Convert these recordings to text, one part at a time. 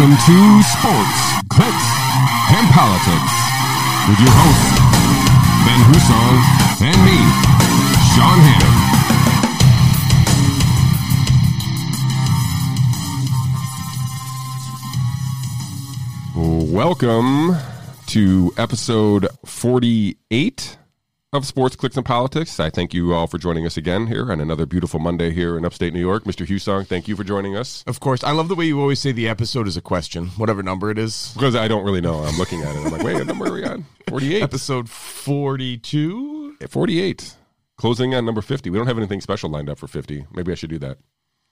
Welcome to Sports, Clicks, and Politics with your hosts, Ben Hussong and me, Sean Hannon. Welcome to episode 48 of Sports, Clicks, and Politics. I thank you all for joining us again here on another beautiful Monday here in upstate New York. Mr. Hussong, thank you for joining us. Of course. I love the way you always say the episode is a question, whatever number it is. Because I don't really know. I'm looking at it. I'm like, wait, what number are we on? 48. Episode 42? 48. Closing on number 50. We don't have anything special lined up for 50. Maybe I should do that.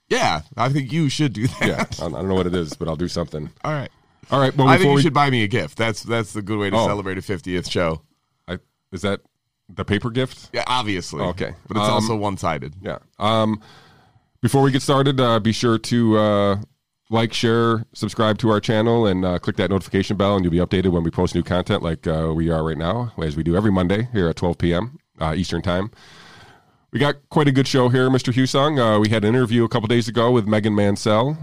Yeah, I think you should do that. Yeah, I don't know what it is, but I'll do something. All right. All right. Well, I think you should buy me a gift. That's the good way to celebrate a 50th show. Is that... the paper gift? Yeah, obviously. Okay. But it's also one-sided. Yeah. Before we get started, be sure to like, share, subscribe to our channel, and click that notification bell, and you'll be updated when we post new content like we are right now, as we do every Monday here at 12 p.m. Eastern Time. We got quite a good show here, Mr. Hussong. We had an interview a couple days ago with Megan Mansell,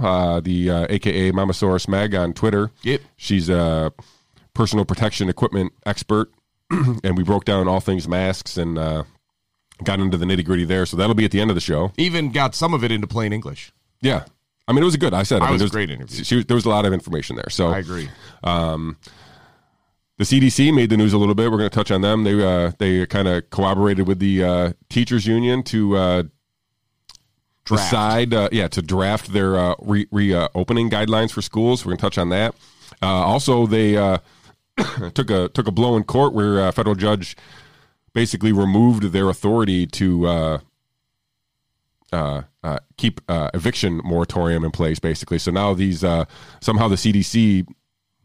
the a.k.a. Mamasaurus Meg on Twitter. Yep. She's a personal protection equipment expert. And we broke down all things masks and got into the nitty-gritty there. So that'll be at the end of the show. Even got some of it into plain English. Yeah. I mean, it was a good. It was a great interview. There was a lot of information there. So I agree. The CDC made the news a little bit. We're going to touch on them. They kind of cooperated with the teachers union to draft their reopening guidelines for schools. We're going to touch on that. Also, they... took a blow in court where a federal judge basically removed their authority to keep eviction moratorium in place, basically. So now somehow the CDC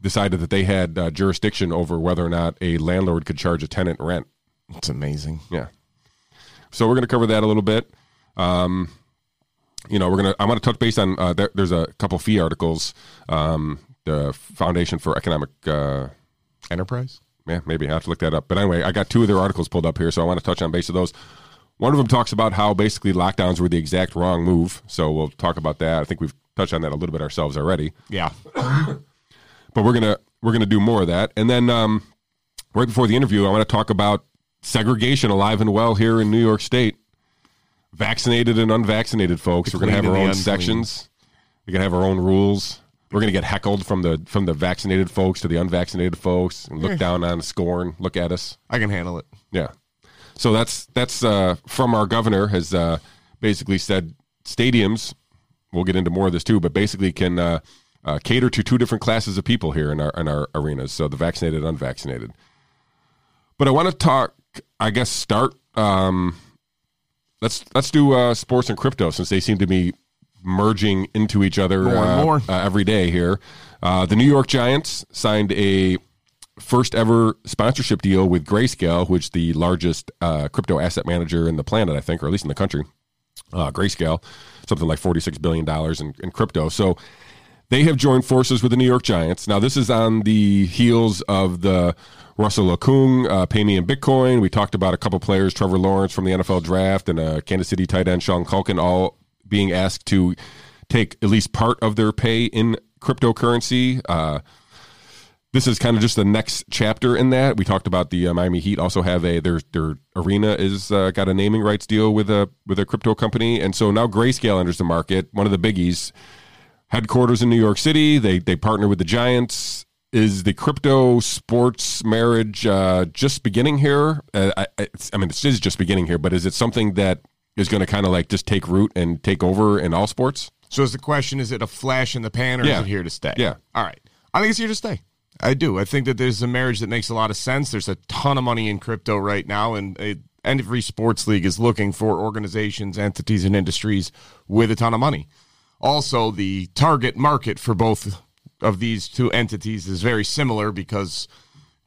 decided that they had jurisdiction over whether or not a landlord could charge a tenant rent. It's amazing. Yeah. So we're going to cover that a little bit. I'm going to touch base on, there's a couple fee articles. The Foundation for Economic Enterprise? Yeah, maybe. I have to look that up. But anyway, I got two of their articles pulled up here, so I want to touch on base of those. One of them talks about how basically lockdowns were the exact wrong move, so we'll talk about that. I think we've touched on that a little bit ourselves already. Yeah. But we're gonna do more of that. And then right before the interview, I want to talk about segregation alive and well here in New York State. Vaccinated and unvaccinated folks. We're going to have our own sections. We're going to have our own rules. We're going to get heckled from the vaccinated folks to the unvaccinated folks and look down on, scorn, look at us. I can handle it. Yeah. So that's from our governor has basically said stadiums, we'll get into more of this too, but basically can cater to two different classes of people here in our arenas. So the vaccinated, unvaccinated. But I want to talk, I guess, start. Let's do sports and crypto since they seem to be merging into each other more. Every day here. The New York Giants signed a first ever sponsorship deal with Grayscale, which is the largest crypto asset manager in the planet, I think, or at least in the country. Grayscale, something like $46 billion in crypto. So they have joined forces with the New York Giants. Now, this is on the heels of the Russell Okung, pay me in Bitcoin. We talked about a couple players, Trevor Lawrence from the NFL draft and Kansas City tight end Sean Culkin, all being asked to take at least part of their pay in cryptocurrency. This is kind of just the next chapter in that. We talked about the Miami Heat also have their arena is got a naming rights deal with a crypto company, and so now Grayscale enters the market. One of the biggies, headquarters in New York City. They partner with the Giants. Is the crypto sports marriage just beginning here? This is just beginning here, but is it something that is going to kind of like just take root and take over in all sports? So is the question, is it a flash in the pan or is it here to stay? Yeah. All right. I think it's here to stay. I do. I think that there's a marriage that makes a lot of sense. There's a ton of money in crypto right now, and every sports league is looking for organizations, entities, and industries with a ton of money. Also, the target market for both of these two entities is very similar because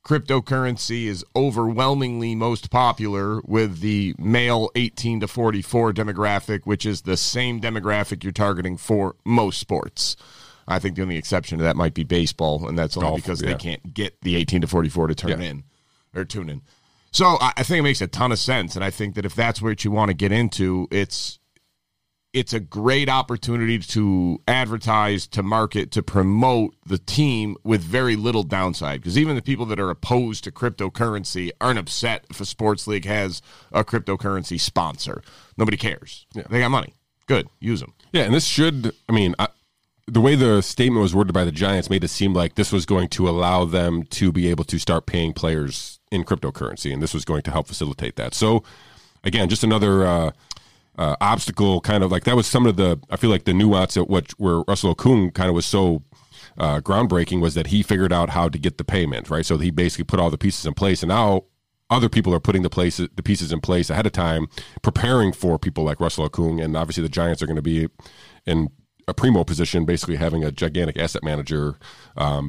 cryptocurrency is overwhelmingly most popular with the male 18 to 44 demographic, which is the same demographic you're targeting for most sports. I think the only exception to that might be baseball, and that's only because they can't get the 18 to 44 to tune in. So I think it makes a ton of sense, and I think that if that's what you want to get into, it's It's a great opportunity to advertise, to market, to promote the team with very little downside. Because even the people that are opposed to cryptocurrency aren't upset if a sports league has a cryptocurrency sponsor. Nobody cares. Yeah. They got money. Good. Use them. Yeah, and this should, I mean, the way the statement was worded by the Giants made it seem like this was going to allow them to be able to start paying players in cryptocurrency, and this was going to help facilitate that. So, again, just another... obstacle, kind of like that was some of the, I feel like the nuance at what where Russell Okung kind of was so groundbreaking was that he figured out how to get the payment, right? So he basically put all the pieces in place, and now other people are putting the pieces in place ahead of time, preparing for people like Russell Okung, and obviously the Giants are going to be in a primo position, basically having a gigantic asset manager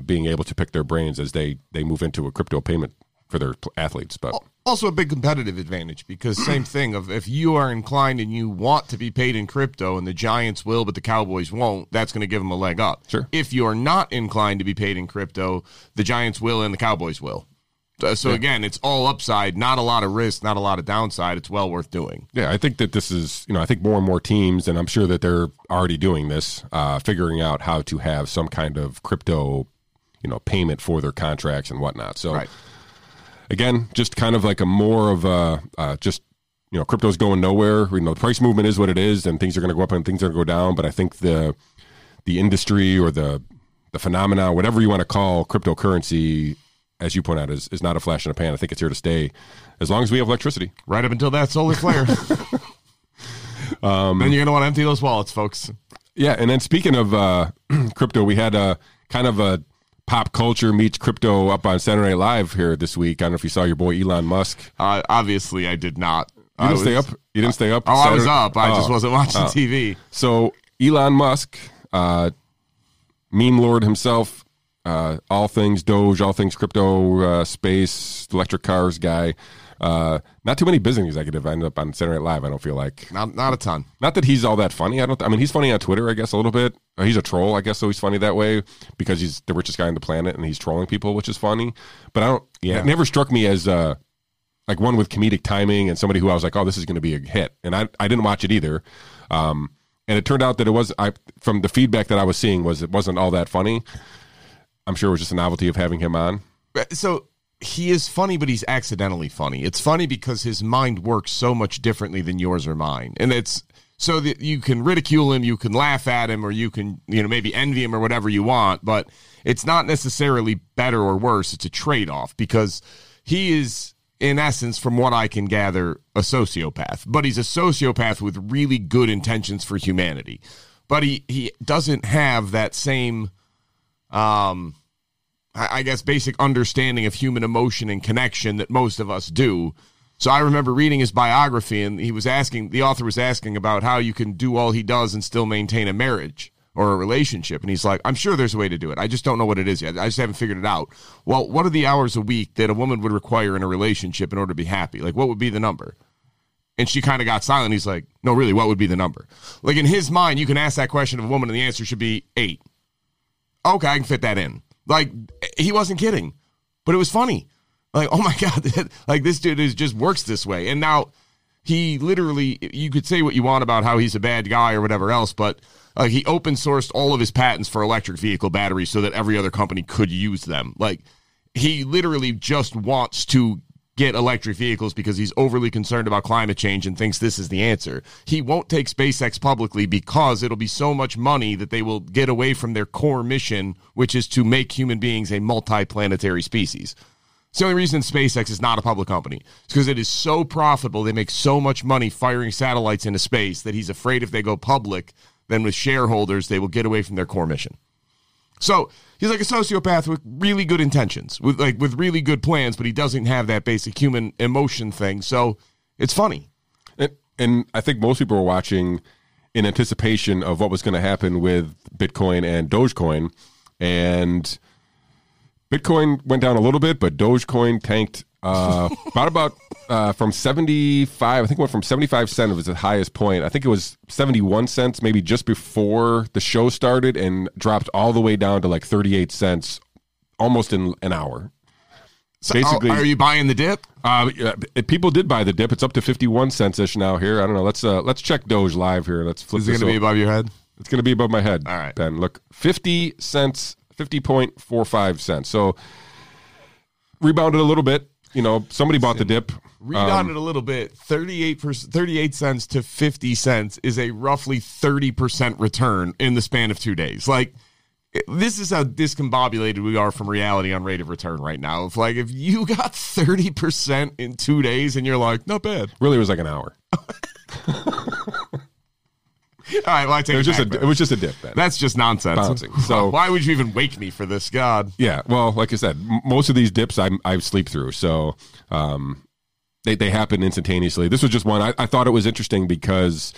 being able to pick their brains as they move into a crypto payment for their athletes. But also a big competitive advantage, because same thing of if you are inclined and you want to be paid in crypto and the Giants will but the Cowboys won't, that's going to give them a leg up. Sure. If you are not inclined to be paid in crypto, the Giants will and the Cowboys will. So yeah. Again, it's all upside, not a lot of risk, not a lot of downside. It's well worth doing. Yeah, I think that this is, you know, I think more and more teams, and I'm sure that they're already doing this, figuring out how to have some kind of crypto, you know, payment for their contracts and whatnot. So. Right. Again, just kind of like a more of a just, you know, crypto's going nowhere. You know, the price movement is what it is, and things are going to go up and things are going to go down. But I think the industry or the phenomena, whatever you want to call cryptocurrency, as you point out, is not a flash in the pan. I think it's here to stay as long as we have electricity. Right up until that solar flare. Then you're going to want to empty those wallets, folks. Yeah, and then speaking of crypto, we had a kind of a pop culture meets crypto up on Saturday Night Live here this week. I don't know if you saw your boy Elon Musk. Obviously, I did not. You didn't stay up? Oh, Saturday? I was up. I just wasn't watching TV. So Elon Musk, meme lord himself, all things Doge, all things crypto, space, electric cars guy. Not too many business executives ended up on Saturday Night Live, I don't feel like. Not a ton. Not that he's all that funny. I mean, he's funny on Twitter, I guess, a little bit. He's a troll, I guess, so he's funny that way because he's the richest guy on the planet and he's trolling people, which is funny. But I don't, it never struck me as like one with comedic timing and somebody who I was like, oh, this is going to be a hit. And I didn't watch it either. And it turned out that it was, from the feedback that I was seeing, was it wasn't all that funny. I'm sure it was just a novelty of having him on. So, he is funny, but he's accidentally funny. It's funny because his mind works so much differently than yours or mine. And it's so that you can ridicule him, you can laugh at him, or you can, you know, maybe envy him or whatever you want, but it's not necessarily better or worse. It's a trade-off because he is, in essence, from what I can gather, a sociopath. But he's a sociopath with really good intentions for humanity. But he doesn't have that same... I guess, basic understanding of human emotion and connection that most of us do. So I remember reading his biography, and the author was asking about how you can do all he does and still maintain a marriage or a relationship. And he's like, I'm sure there's a way to do it. I just don't know what it is yet. I just haven't figured it out. Well, what are the hours a week that a woman would require in a relationship in order to be happy? Like, what would be the number? And she kind of got silent. He's like, no, really, what would be the number? Like, in his mind, you can ask that question of a woman, and the answer should be 8. Okay, I can fit that in. Like, he wasn't kidding, but it was funny. Like, oh my God, like this dude just works this way. And now he literally, you could say what you want about how he's a bad guy or whatever else, but he open sourced all of his patents for electric vehicle batteries so that every other company could use them. Like, he literally just wants to get electric vehicles because he's overly concerned about climate change and thinks this is the answer. He won't take SpaceX publicly because it'll be so much money that they will get away from their core mission, which is to make human beings a multi-planetary species. It's the only reason SpaceX is not a public company. It's because it is so profitable, they make so much money firing satellites into space that he's afraid if they go public, then with shareholders, they will get away from their core mission. So he's like a sociopath with really good intentions, with really good plans, but he doesn't have that basic human emotion thing. So it's funny. And I think most people were watching in anticipation of what was going to happen with Bitcoin and Dogecoin. And Bitcoin went down a little bit, but Dogecoin tanked from 75, I think it went from 75 cents, it was the highest point. I think it was 71 cents maybe just before the show started and dropped all the way down to like 38 cents almost in an hour. So basically, are you buying the dip? People did buy the dip. It's up to 51 cents ish now here. I don't know. Let's check Doge live here. Let's flip. Is it going to be above your head? It's going to be above my head. All right, Ben. Look, 50 cents, 50.45 cents. So rebounded a little bit. You know, somebody bought the dip. Rebounded a little bit. 38 cents to 50 cents is a roughly 30% return in the span of 2 days. Like, this is how discombobulated we are from reality on rate of return right now. If, like, if you got 30% in 2 days and you're like, not bad. Really, it was like an hour. All right, well, I take it back, it was just a dip, Ben. That's just nonsense. Bouncing. So why would you even wake me for this, God? Yeah, well, like I said, most of these dips I sleep through, so they happen instantaneously. This was just one. I thought it was interesting because,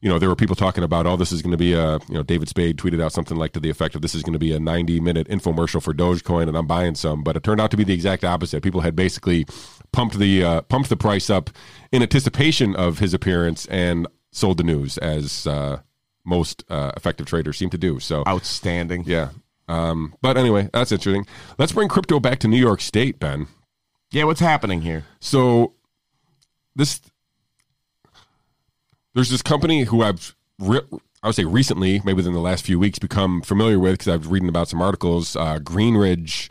you know, there were people talking about, oh, this is going to be a, you know, David Spade tweeted out something like to the effect of this is going to be a 90-minute infomercial for Dogecoin, and I'm buying some. But it turned out to be the exact opposite. People had basically pumped the price up in anticipation of his appearance and sold the news, as most effective traders seem to do. So outstanding. Yeah. But anyway, that's interesting. Let's bring crypto back to New York State, Ben. Yeah, what's happening here? So this... There's this company who I would say recently, maybe within the last few weeks, become familiar with because I've reading about some articles, Greenridge.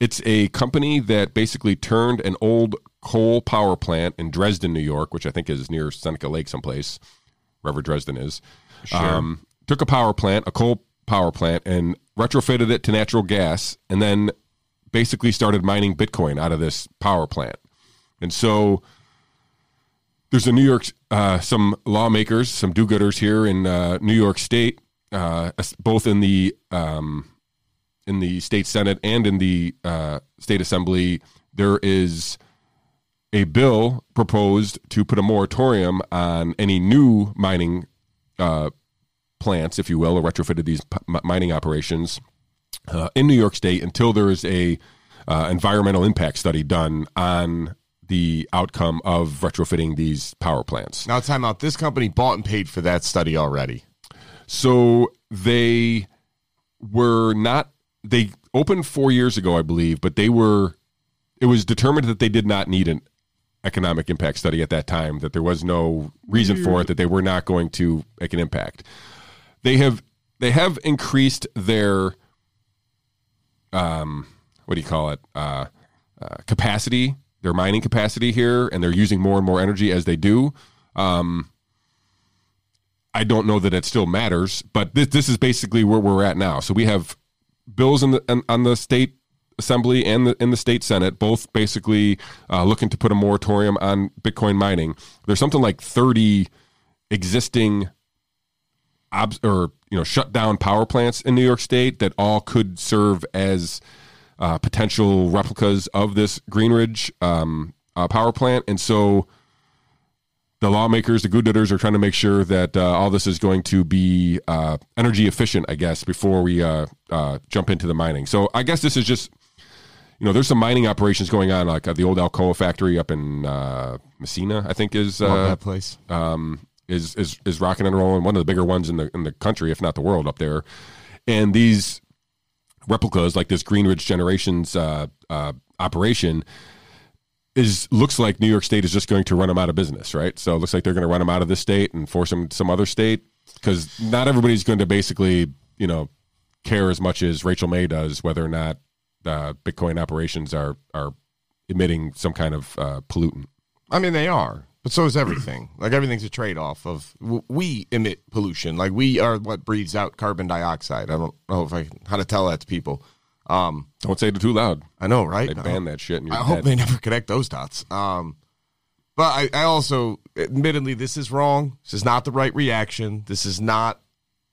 It's a company that basically turned an old coal power plant in Dresden, New York, which I think is near Seneca Lake someplace, wherever Dresden is. Sure. Took a coal power plant, and retrofitted it to natural gas, and then basically started mining Bitcoin out of this power plant. And so... There's a New York, some lawmakers, some do-gooders here in New York State, both in the state Senate and in the state assembly. There is a bill proposed to put a moratorium on any new mining plants, if you will, or retrofitted these mining operations in New York State until there is a environmental impact study done on the outcome of retrofitting these power plants. Now, time out. This company bought and paid for that study already. So they were not, they opened 4 years ago, I believe, but it was determined that they did not need an economic impact study at that time, that there was no reason for it, that they were not going to make an impact. They have increased their, what do you call it? Capacity, their mining capacity here, and they're using more and more energy as they do. I don't know that it still matters, but this is basically where we're at now. So we have bills on the state assembly and in the state Senate, both basically looking to put a moratorium on Bitcoin mining. There's something like 30 existing shut down power plants in New York State that all could serve as potential replicas of this Greenridge power plant. And so the lawmakers, the good-doers, are trying to make sure that all this is going to be energy efficient, I guess, before we jump into the mining. So I guess this is just, you know, there's some mining operations going on, like the old Alcoa factory up in Messina, I think is that place. Is rocking and rolling, one of the bigger ones in the country, if not the world, up there. And these replicas, like this Greenridge Generations operation, looks like New York State is just going to run them out of business, right? So it looks like they're going to run them out of this state and force them to some other state, because not everybody's going to basically, you know, care as much as Rachel May does whether or not Bitcoin operations are emitting some kind of pollutant. I mean, they are. But so is everything. Like, everything's a trade-off of, we emit pollution. Like, we are what breathes out carbon dioxide. I don't know how to tell that to people. Don't say it too loud. I know, right? They ban that shit. I hope they never connect those dots. But I also, admittedly, this is wrong. This is not the right reaction. This is not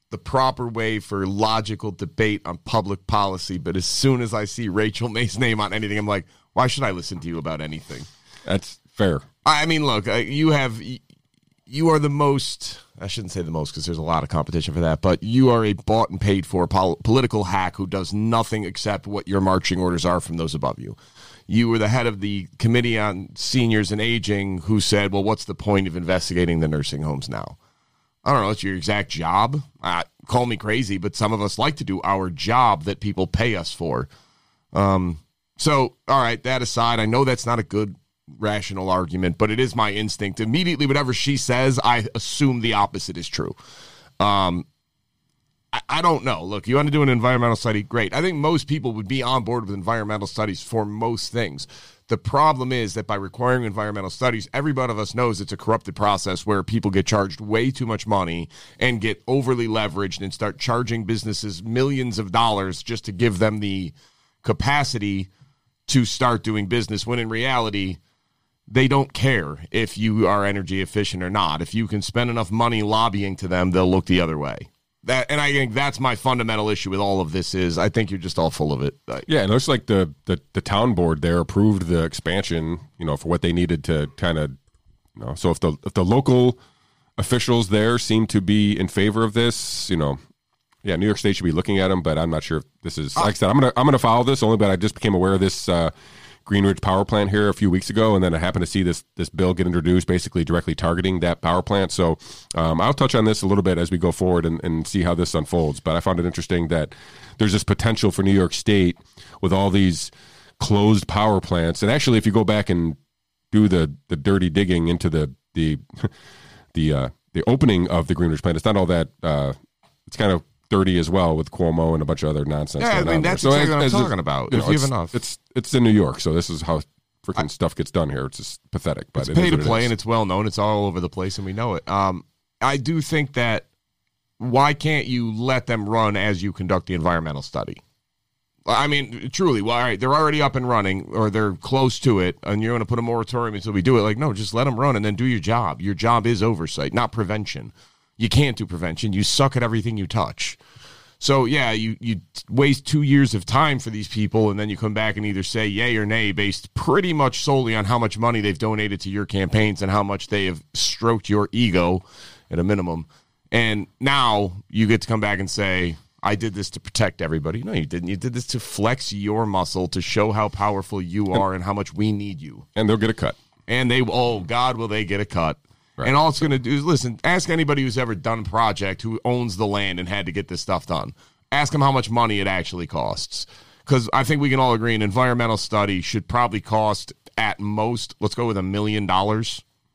the proper way for logical debate on public policy. But as soon as I see Rachel May's name on anything, I'm like, why should I listen to you about anything? That's fair. I mean, look, you are the most, I shouldn't say the most because there's a lot of competition for that, but you are a bought and paid for political hack who does nothing except what your marching orders are from those above you. You were the head of the Committee on Seniors and Aging who said, well, what's the point of investigating the nursing homes now? I don't know. It's your exact job. Call me crazy, but some of us like to do our job that people pay us for. So, all right, that aside, I know that's not a good rational argument, but it is my instinct. Immediately, whatever she says, I assume the opposite is true. I don't know. Look, you want to do an environmental study? Great. I think most people would be on board with environmental studies for most things. The problem is that by requiring environmental studies, every one of us knows it's a corrupted process where people get charged way too much money and get overly leveraged and start charging businesses millions of dollars just to give them the capacity to start doing business, when in reality, they don't care if you are energy efficient or not. If you can spend enough money lobbying to them, they'll look the other way. And I think that's my fundamental issue with all of this is I think you're just all full of it. Yeah, and it looks like the town board there approved the expansion, you know, for what they needed to kind of, you know, so if the local officials there seem to be in favor of this, you know, yeah, New York State should be looking at them, but I'm not sure if this is, like I said, I'm gonna follow this only, but I just became aware of this Greenridge power plant here a few weeks ago, and then I happened to see this bill get introduced, basically directly targeting that power plant. So I'll touch on this a little bit as we go forward and see how this unfolds. But I found it interesting that there's this potential for New York State with all these closed power plants. And actually, if you go back and do the dirty digging into the opening of the Greenridge plant, it's not all that. It's kind of dirty as well with Cuomo and a bunch of other nonsense. Yeah, I mean, that's so exactly what I'm talking about. You know, it's in New York, so this is how freaking stuff gets done here. It's just pathetic. But it's pay to play, and it's well known. It's all over the place, and we know it. I do think that why can't you let them run as you conduct the environmental study? I mean, truly, well, all right, they're already up and running, or they're close to it, and you're going to put a moratorium until we do it. Like, no, just let them run, and then do your job. Your job is oversight, not prevention. You can't do prevention. You suck at everything you touch. So, yeah, you waste 2 years of time for these people, and then you come back and either say yay or nay based pretty much solely on how much money they've donated to your campaigns and how much they have stroked your ego at a minimum. And now you get to come back and say, I did this to protect everybody. No, you didn't. You did this to flex your muscle to show how powerful you are and how much we need you. And they'll get a cut. And they, oh, God, will they get a cut. Right. And all it's going to do is, listen, ask anybody who's ever done a project who owns the land and had to get this stuff done. Ask them how much money it actually costs. Because I think we can all agree an environmental study should probably cost at most, let's go with $1 million.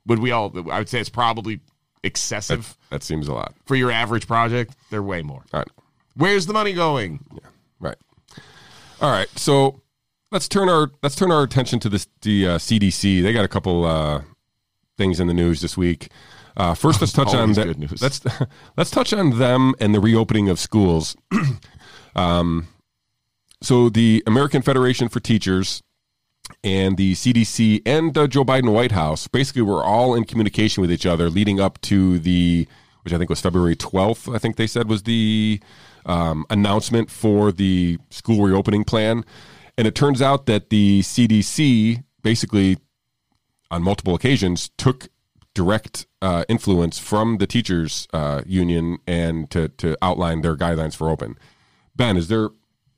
Would we all, I would say it's probably excessive. That seems a lot. For your average project, they're way more. All right. Where's the money going? Yeah, right. All right, so let's turn our attention to the CDC. They got a couple... things in the news this week. First, let's touch on that. Let's touch on them and the reopening of schools. So the American Federation for Teachers and the CDC and the Joe Biden White House basically were all in communication with each other leading up to the, which I think was February 12th, I think they said was the announcement for the school reopening plan. And it turns out that the CDC basically on multiple occasions, took direct influence from the teachers union and to outline their guidelines for open. Ben, is there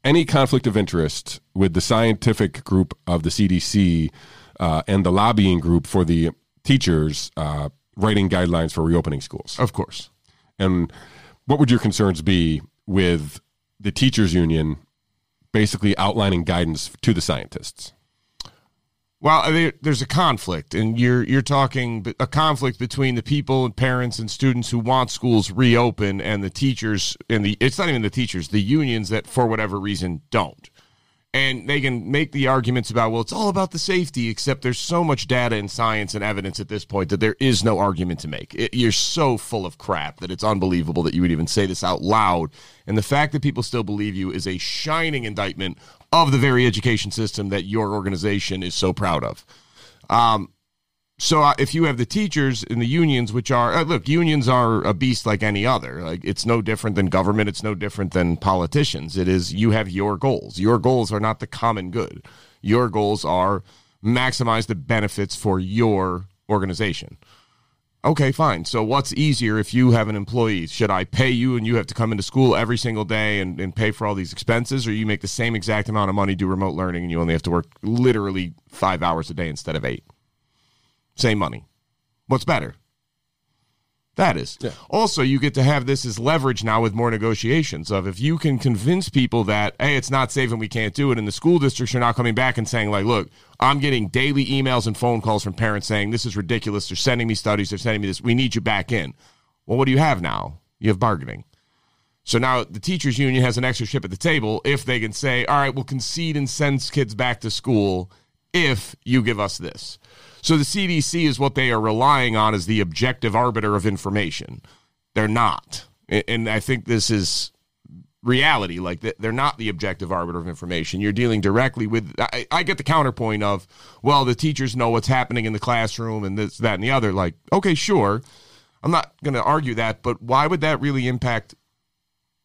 any conflict of interest with the scientific group of the CDC and the lobbying group for the teachers writing guidelines for reopening schools? Of course. And what would your concerns be with the teachers union basically outlining guidance to the scientists? Well, there's a conflict, and you're talking a conflict between the people and parents and students who want schools reopen and the teachers and it's not even the teachers, the unions that for whatever reason don't. And they can make the arguments about, well, it's all about the safety, except there's so much data and science and evidence at this point that there is no argument to make. You're so full of crap that it's unbelievable that you would even say this out loud. And the fact that people still believe you is a shining indictment of the very education system that your organization is so proud of. So if you have the teachers and the unions, which are, look, unions are a beast like any other. Like, it's no different than government. It's no different than politicians. It is you have your goals. Your goals are not the common good. Your goals are maximize the benefits for your organization. Okay, fine. So what's easier if you have an employee? Should I pay you and you have to come into school every single day and pay for all these expenses, or you make the same exact amount of money, do remote learning, and you only have to work literally 5 hours a day instead of 8? Same money. What's better? That is. Yeah. Also, you get to have this as leverage now with more negotiations of if you can convince people that, hey, it's not safe and we can't do it. And the school districts are now coming back and saying, like, look, I'm getting daily emails and phone calls from parents saying this is ridiculous. They're sending me studies. They're sending me this. We need you back in. Well, what do you have now? You have bargaining. So now the teachers union has an extra chip at the table if they can say, all right, we'll concede and send kids back to school if you give us this. So the CDC is what they are relying on as the objective arbiter of information. They're not. And I think this is reality. Like, they're not the objective arbiter of information. You're dealing directly with, I get the counterpoint of, well, the teachers know what's happening in the classroom and this, that, and the other. Like, okay, sure. I'm not going to argue that, but why would that really impact?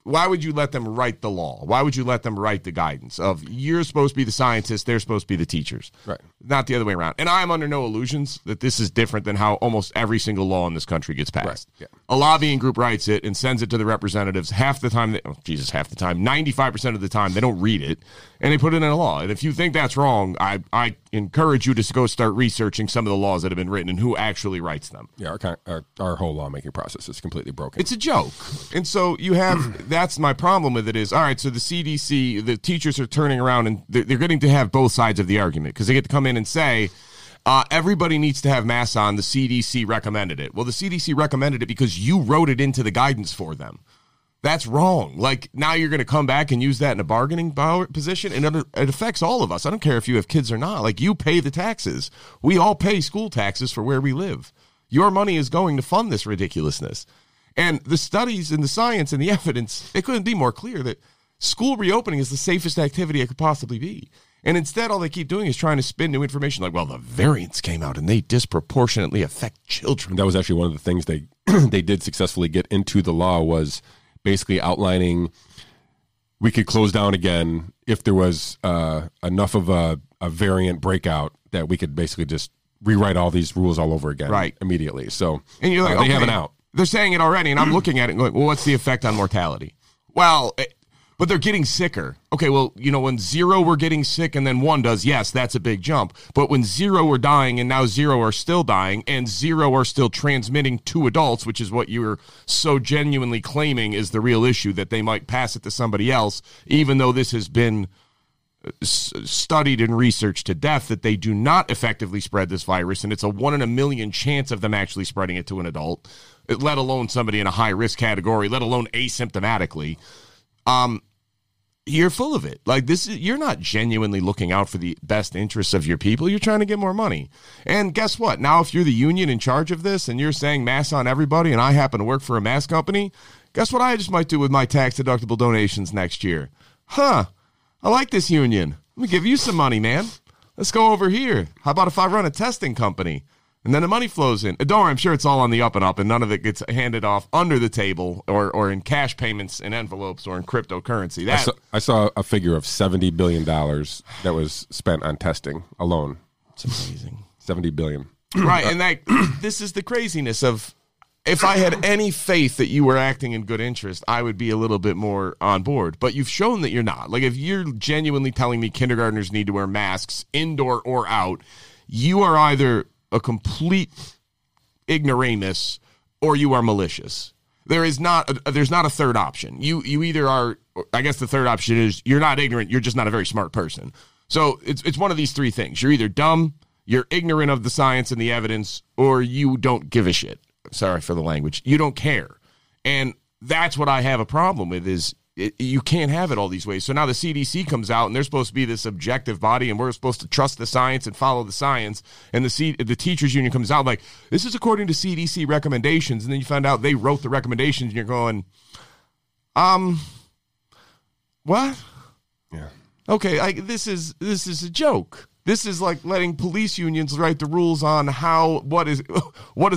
Why would you let them write the law? Why would you let them write the guidance of you're supposed to be the scientists, they're supposed to be the teachers? Right. Not the other way around. And I'm under no illusions that this is different than how almost every single law in this country gets passed. Right. Yeah. A lobbying group writes it and sends it to the representatives. Half the time, 95% of the time, they don't read it, and they put it in a law. And if you think that's wrong, I encourage you to go start researching some of the laws that have been written and who actually writes them. Yeah, our whole lawmaking process is completely broken. It's a joke. And so you have... That's my problem with it is, all right, so the CDC, the teachers are turning around and they're getting to have both sides of the argument because they get to come in and say, everybody needs to have masks on. The CDC recommended it. Well, the CDC recommended it because you wrote it into the guidance for them. That's wrong. Like, now you're going to come back and use that in a bargaining position, and it affects all of us. I don't care if you have kids or not. Like, you pay the taxes. We all pay school taxes for where we live. Your money is going to fund this ridiculousness. And the studies and the science and the evidence, it couldn't be more clear that school reopening is the safest activity it could possibly be. And instead, all they keep doing is trying to spin new information like, well, the variants came out and they disproportionately affect children. That was actually one of the things they did successfully get into the law was basically outlining we could close down again if there was enough of a variant breakout that we could basically just rewrite all these rules all over again immediately. So and you're like, okay. They have an out. They're saying it already, and I'm looking at it and going, well, what's the effect on mortality? Well, but they're getting sicker. Okay, well, you know, when zero were getting sick and then one does, yes, that's a big jump. But when zero were dying and now zero are still dying and zero are still transmitting to adults, which is what you're so genuinely claiming is the real issue, that they might pass it to somebody else, even though this has been studied and researched to death that they do not effectively spread this virus, and it's a 1 in a million chance of them actually spreading it to an adult, let alone somebody in a high-risk category, let alone asymptomatically, you're full of it. Like, this is, you're not genuinely looking out for the best interests of your people. You're trying to get more money. And guess what? Now, if you're the union in charge of this and you're saying masks on everybody, and I happen to work for a mask company, guess what I just might do with my tax-deductible donations next year? Huh. I like this union. Let me give you some money, man. Let's go over here. How about if I run a testing company? And then the money flows in. Don't worry, I'm sure it's all on the up and up, and none of it gets handed off under the table or in cash payments in envelopes or in cryptocurrency. I saw a figure of $70 billion that was spent on testing alone. It's amazing. $70 billion. Right, and this is the craziness of, if I had any faith that you were acting in good interest, I would be a little bit more on board. But you've shown that you're not. Like, if you're genuinely telling me kindergartners need to wear masks, indoor or out, you are either a complete ignoramus or you are malicious. There's not a third option. You either are, I guess the third option is you're not ignorant, you're just not a very smart person. So it's one of these three things. You're either dumb, you're ignorant of the science and the evidence, or you don't give a shit. Sorry for the language. You don't care. And that's what I have a problem with is you can't have it all these ways. So now the CDC comes out and they're supposed to be this objective body and we're supposed to trust the science and follow the science. And the teachers union comes out like, this is according to CDC recommendations. And then you find out they wrote the recommendations and you're going, what? Yeah. Okay. This is a joke. This is like letting police unions write the rules on what is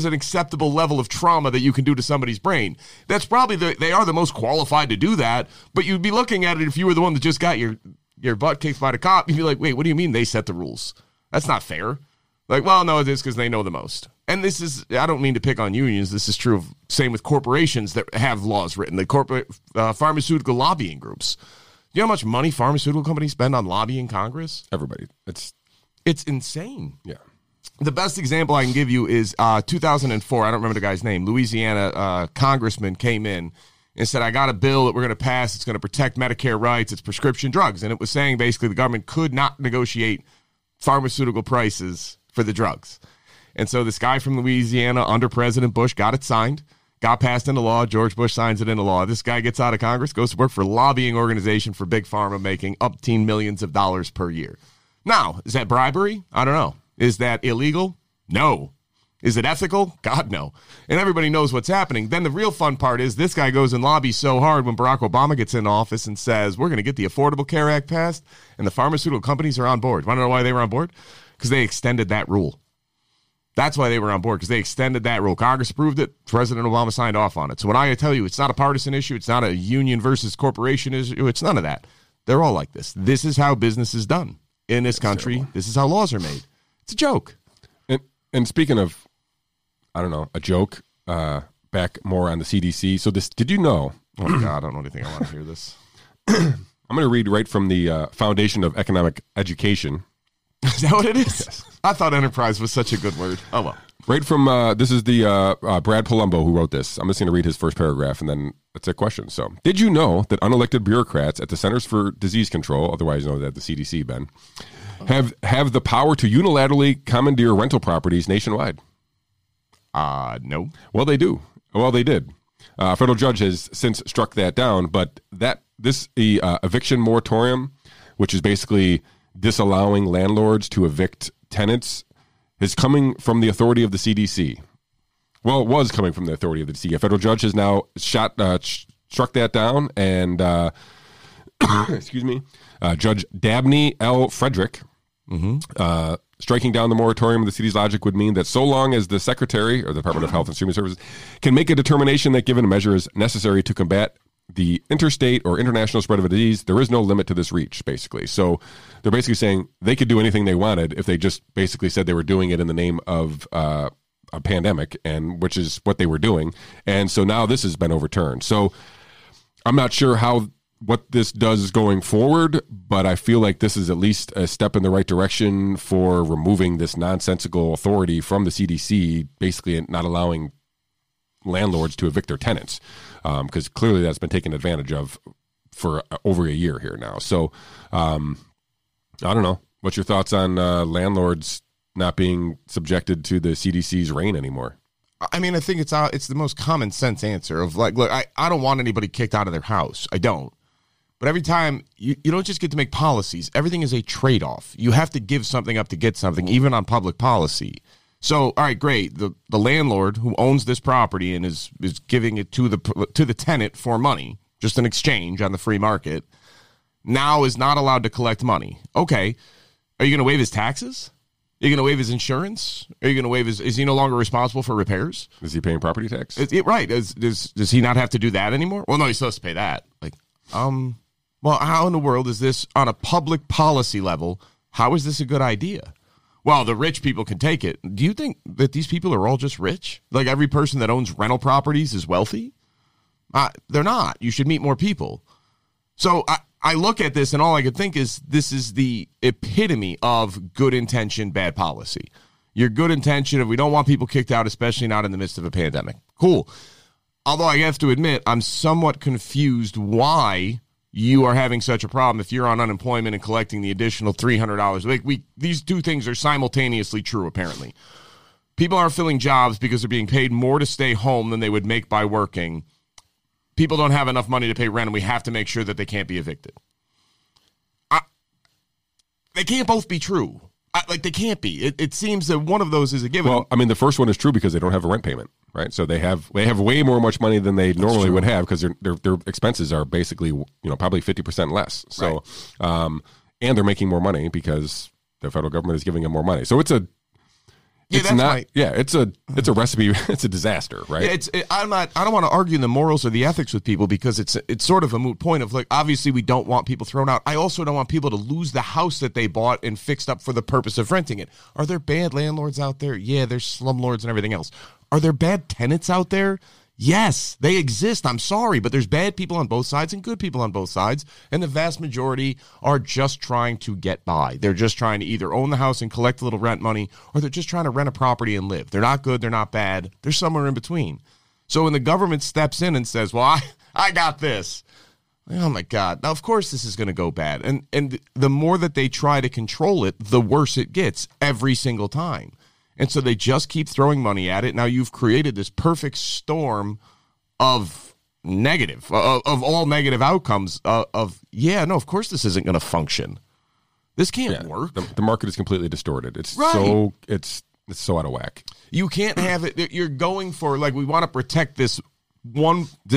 an acceptable level of trauma that you can do to somebody's brain. That's probably they are the most qualified to do that, but you'd be looking at it if you were the one that just got your butt kicked by the cop. You'd be like, wait, what do you mean they set the rules? That's not fair. Like, well, no, it is because they know the most. And this is, I don't mean to pick on unions. This is true of, same with corporations that have laws written, the corporate pharmaceutical lobbying groups. You know how much money pharmaceutical companies spend on lobbying Congress? Everybody. It's insane. Yeah. The best example I can give you is 2004. I don't remember the guy's name. Louisiana congressman came in and said, I got a bill that we're going to pass. It's going to protect Medicare rights. It's prescription drugs. And it was saying basically the government could not negotiate pharmaceutical prices for the drugs. And so this guy from Louisiana under President Bush got it signed, got passed into law. George Bush signs it into law. This guy gets out of Congress, goes to work for a lobbying organization for Big Pharma, making up to millions of dollars per year. Now, is that bribery? I don't know. Is that illegal? No. Is it ethical? God, no. And everybody knows what's happening. Then the real fun part is this guy goes and lobbies so hard when Barack Obama gets in office and says, we're going to get the Affordable Care Act passed, and the pharmaceutical companies are on board. Want to know why they were on board? Because they extended that rule. That's why they were on board, because they extended that rule. Congress approved it. President Obama signed off on it. So when I tell you it's not a partisan issue, it's not a union versus corporation issue, it's none of that. They're all like this. This is how business is done in this country. This is how laws are made. It's a joke. And speaking of, I don't know, a joke, back more on the CDC. So this, did you know? Oh, my God, I don't know anything. I want to hear this. I'm going to read right from the Foundation of Economic Education. Is that what it is? Yes. I thought enterprise was such a good word. Oh, well. Right from, this is the Brad Palumbo who wrote this. I'm just going to read his first paragraph, and then it's a question. So, did you know that unelected bureaucrats at the Centers for Disease Control, otherwise known as the CDC, Ben, have the power to unilaterally commandeer rental properties nationwide? No. Well, they do. Well, they did. A federal judge has since struck that down, but this eviction moratorium, which is basically disallowing landlords to evict tenants, is coming from the authority of the CDC. Well, it was coming from the authority of the CDC. A federal judge has now struck that down, and excuse me, Judge Dabney L. Frederick. Mm-hmm. Striking down the moratorium, the city's logic would mean that so long as the Secretary or the Department of Health and Human Services can make a determination that given a measure is necessary to combat the interstate or international spread of a disease, there is no limit to this reach, basically. So they're basically saying they could do anything they wanted if they just basically said they were doing it in the name of a pandemic, and which is what they were doing. And so now this has been overturned. So I'm not sure what this does going forward, but I feel like this is at least a step in the right direction for removing this nonsensical authority from the CDC, basically not allowing landlords to evict their tenants, because clearly that's been taken advantage of for over a year here now. So I don't know. What's your thoughts on landlords not being subjected to the CDC's reign anymore? I mean, I think it's the most common sense answer of like, look, I don't want anybody kicked out of their house. I don't. But every time, you don't just get to make policies. Everything is a trade-off. You have to give something up to get something, even on public policy. So, all right, great. The landlord who owns this property and is giving it to the tenant for money, just an exchange on the free market, now is not allowed to collect money. Okay, are you going to waive his taxes? Are you going to waive his insurance? Are you going to waive his? Is he no longer responsible for repairs? Is he paying property tax? Right. Does he not have to do that anymore? Well, no, he's supposed to pay that. Like, well, how in the world is this on a public policy level? How is this a good idea? Well, the rich people can take it. Do you think that these people are all just rich? Like every person that owns rental properties is wealthy? They're not. You should meet more people. So I look at this and all I could think is this is the epitome of good intention, bad policy. Your good intention of we don't want people kicked out, especially not in the midst of a pandemic. Cool. Although I have to admit, I'm somewhat confused why you are having such a problem if you're on unemployment and collecting the additional $300. Like these two things are simultaneously true, apparently. People aren't filling jobs because they're being paid more to stay home than they would make by working. People don't have enough money to pay rent, and we have to make sure that they can't be evicted. They can't both be true. They can't be. It seems that one of those is a given. Well, I mean, the first one is true because they don't have a rent payment, right? So they have way more much money than they normally would have because their expenses are basically, probably 50% less. So, right. And they're making more money because the federal government is giving them more money. So it's a recipe. It's a disaster, right? Yeah, I don't want to argue the morals or the ethics with people because it's sort of a moot point of like, obviously we don't want people thrown out. I also don't want people to lose the house that they bought and fixed up for the purpose of renting it. Are there bad landlords out there? Yeah, there's slumlords and everything else. Are there bad tenants out there? Yes, they exist. I'm sorry, but there's bad people on both sides and good people on both sides, and the vast majority are just trying to get by. They're just trying to either own the house and collect a little rent money, or they're just trying to rent a property and live. They're not good. They're not bad. They're somewhere in between. So when the government steps in and says, well, I got this, oh, my God. Now, of course, this is going to go bad. And the more that they try to control it, the worse it gets every single time. And so they just keep throwing money at it. Now you've created this perfect storm of negative, of all negative outcomes of, yeah, no, of course this isn't going to function. This can't work. The market is completely distorted. It's right. It's so out of whack. You can't have it. You're going for, like, we want to protect this the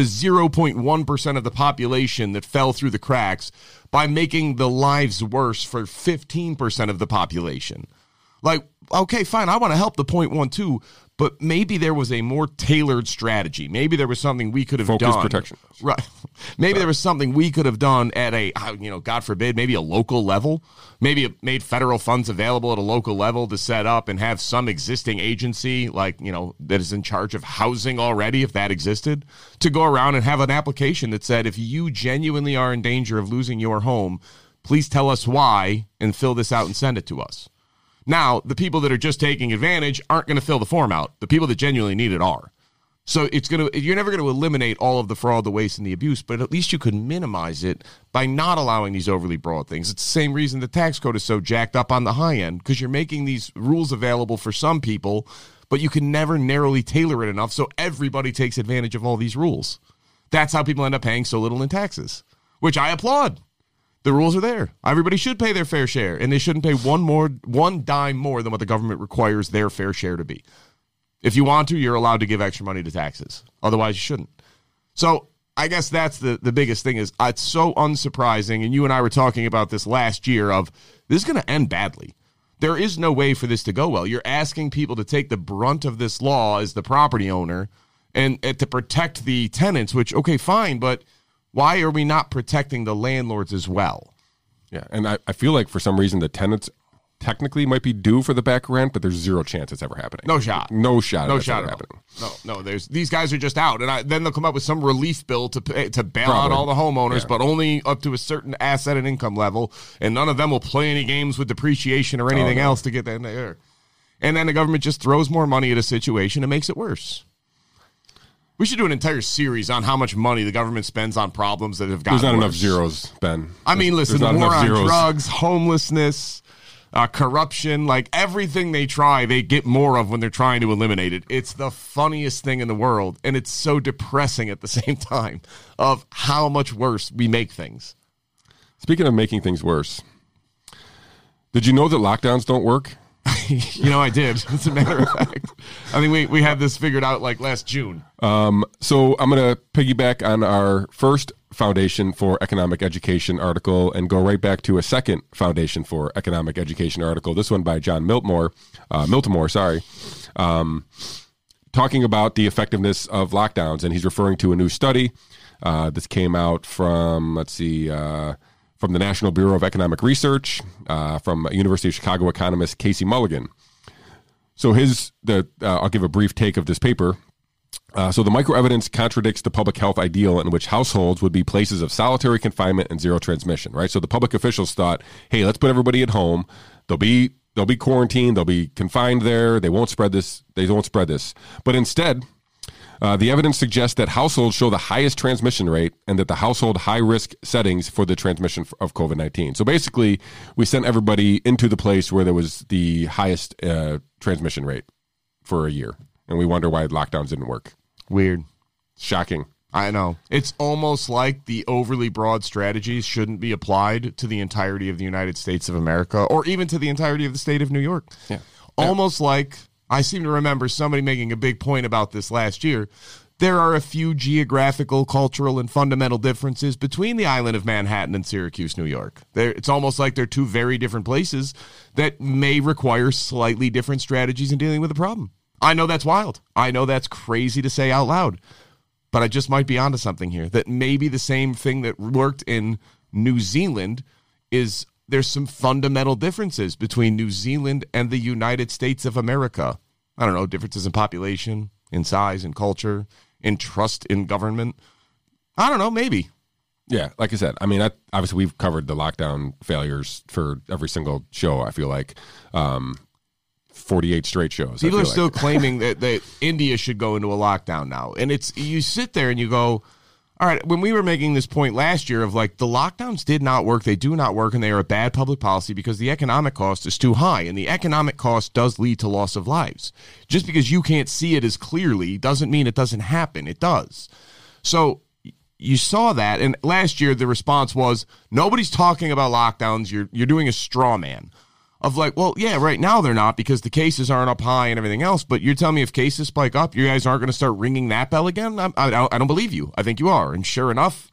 0.1% of the population that fell through the cracks by making the lives worse for 15% of the population. Like, okay, fine, I want to help the 0.12, but maybe there was a more tailored strategy. Maybe there was something we could have done. Focus protection. Right. Maybe there was something we could have done at a, you know, God forbid, maybe a local level. Maybe it made federal funds available at a local level to set up and have some existing agency, like, you know, that is in charge of housing already, if that existed, to go around and have an application that said, if you genuinely are in danger of losing your home, please tell us why and fill this out and send it to us. Now, the people that are just taking advantage aren't going to fill the form out. The people that genuinely need it are. So it's going to, you're never going to eliminate all of the fraud, the waste, and the abuse, but at least you could minimize it by not allowing these overly broad things. It's the same reason the tax code is so jacked up on the high end, because you're making these rules available for some people, but you can never narrowly tailor it enough so everybody takes advantage of all these rules. That's how people end up paying so little in taxes, which I applaud. The rules are there. Everybody should pay their fair share, and they shouldn't pay one dime more than what the government requires their fair share to be. If you want to, you're allowed to give extra money to taxes. Otherwise, you shouldn't. So I guess that's the biggest thing is it's so unsurprising, and you and I were talking about this last year of this is going to end badly. There is no way for this to go well. You're asking people to take the brunt of this law as the property owner and to protect the tenants, which, okay, fine, but why are we not protecting the landlords as well? Yeah, and I feel like for some reason the tenants technically might be due for the back rent, but there's zero chance it's ever happening. No shot. No. There's these guys are just out, and then they'll come up with some relief bill to bail out all the homeowners, but only up to a certain asset and income level, and none of them will play any games with depreciation or anything else to get that in the air. And then the government just throws more money at a situation and makes it worse. We should do an entire series on how much money the government spends on problems that have gotten worse. There's not enough zeros, Ben. I mean, listen, the war on drugs, homelessness, corruption, like everything they try, they get more of when they're trying to eliminate it. It's the funniest thing in the world, and it's so depressing at the same time of how much worse we make things. Speaking of making things worse, did you know that lockdowns don't work? You know, I did. As a matter of fact, I think we had this figured out like last June. So I'm going to piggyback on our first Foundation for Economic Education article and go right back to a second Foundation for Economic Education article. This one by John Miltimore, talking about the effectiveness of lockdowns. And he's referring to a new study. This came out from, from the National Bureau of Economic Research, from University of Chicago economist Casey Mulligan. So I'll give a brief take of this paper. So the microevidence contradicts the public health ideal in which households would be places of solitary confinement and zero transmission, right? So the public officials thought, hey, let's put everybody at home. They'll be quarantined. They'll be confined there. They won't spread this. But instead, the evidence suggests that households show the highest transmission rate and that the household high-risk settings for the transmission of COVID-19. So basically, we sent everybody into the place where there was the highest transmission rate for a year, and we wonder why lockdowns didn't work. Weird. Shocking. I know. It's almost like the overly broad strategies shouldn't be applied to the entirety of the United States of America or even to the entirety of the state of New York. Yeah. Almost like... I seem to remember somebody making a big point about this last year. There are a few geographical, cultural, and fundamental differences between the island of Manhattan and Syracuse, New York. It's almost like they're two very different places that may require slightly different strategies in dealing with the problem. I know that's wild. I know that's crazy to say out loud. But I just might be onto something here, that maybe the same thing that worked in New Zealand is... There's some fundamental differences between New Zealand and the United States of America. I don't know, differences in population, in size, in culture, and trust in government? I don't know, maybe. Yeah, like I said, I mean, obviously we've covered the lockdown failures for every single show, I feel like. 48 straight shows. People are still claiming that India should go into a lockdown now. And it's, you sit there and you go, all right, when we were making this point last year of like the lockdowns did not work, they do not work, and they are a bad public policy because the economic cost is too high, and the economic cost does lead to loss of lives. Just because you can't see it as clearly doesn't mean it doesn't happen. It does. So you saw that, and last year the response was, nobody's talking about lockdowns, you're doing a straw man. Of like, well, yeah, right now they're not because the cases aren't up high and everything else, but you're telling me if cases spike up, you guys aren't going to start ringing that bell again? I don't believe you. I think you are. And sure enough,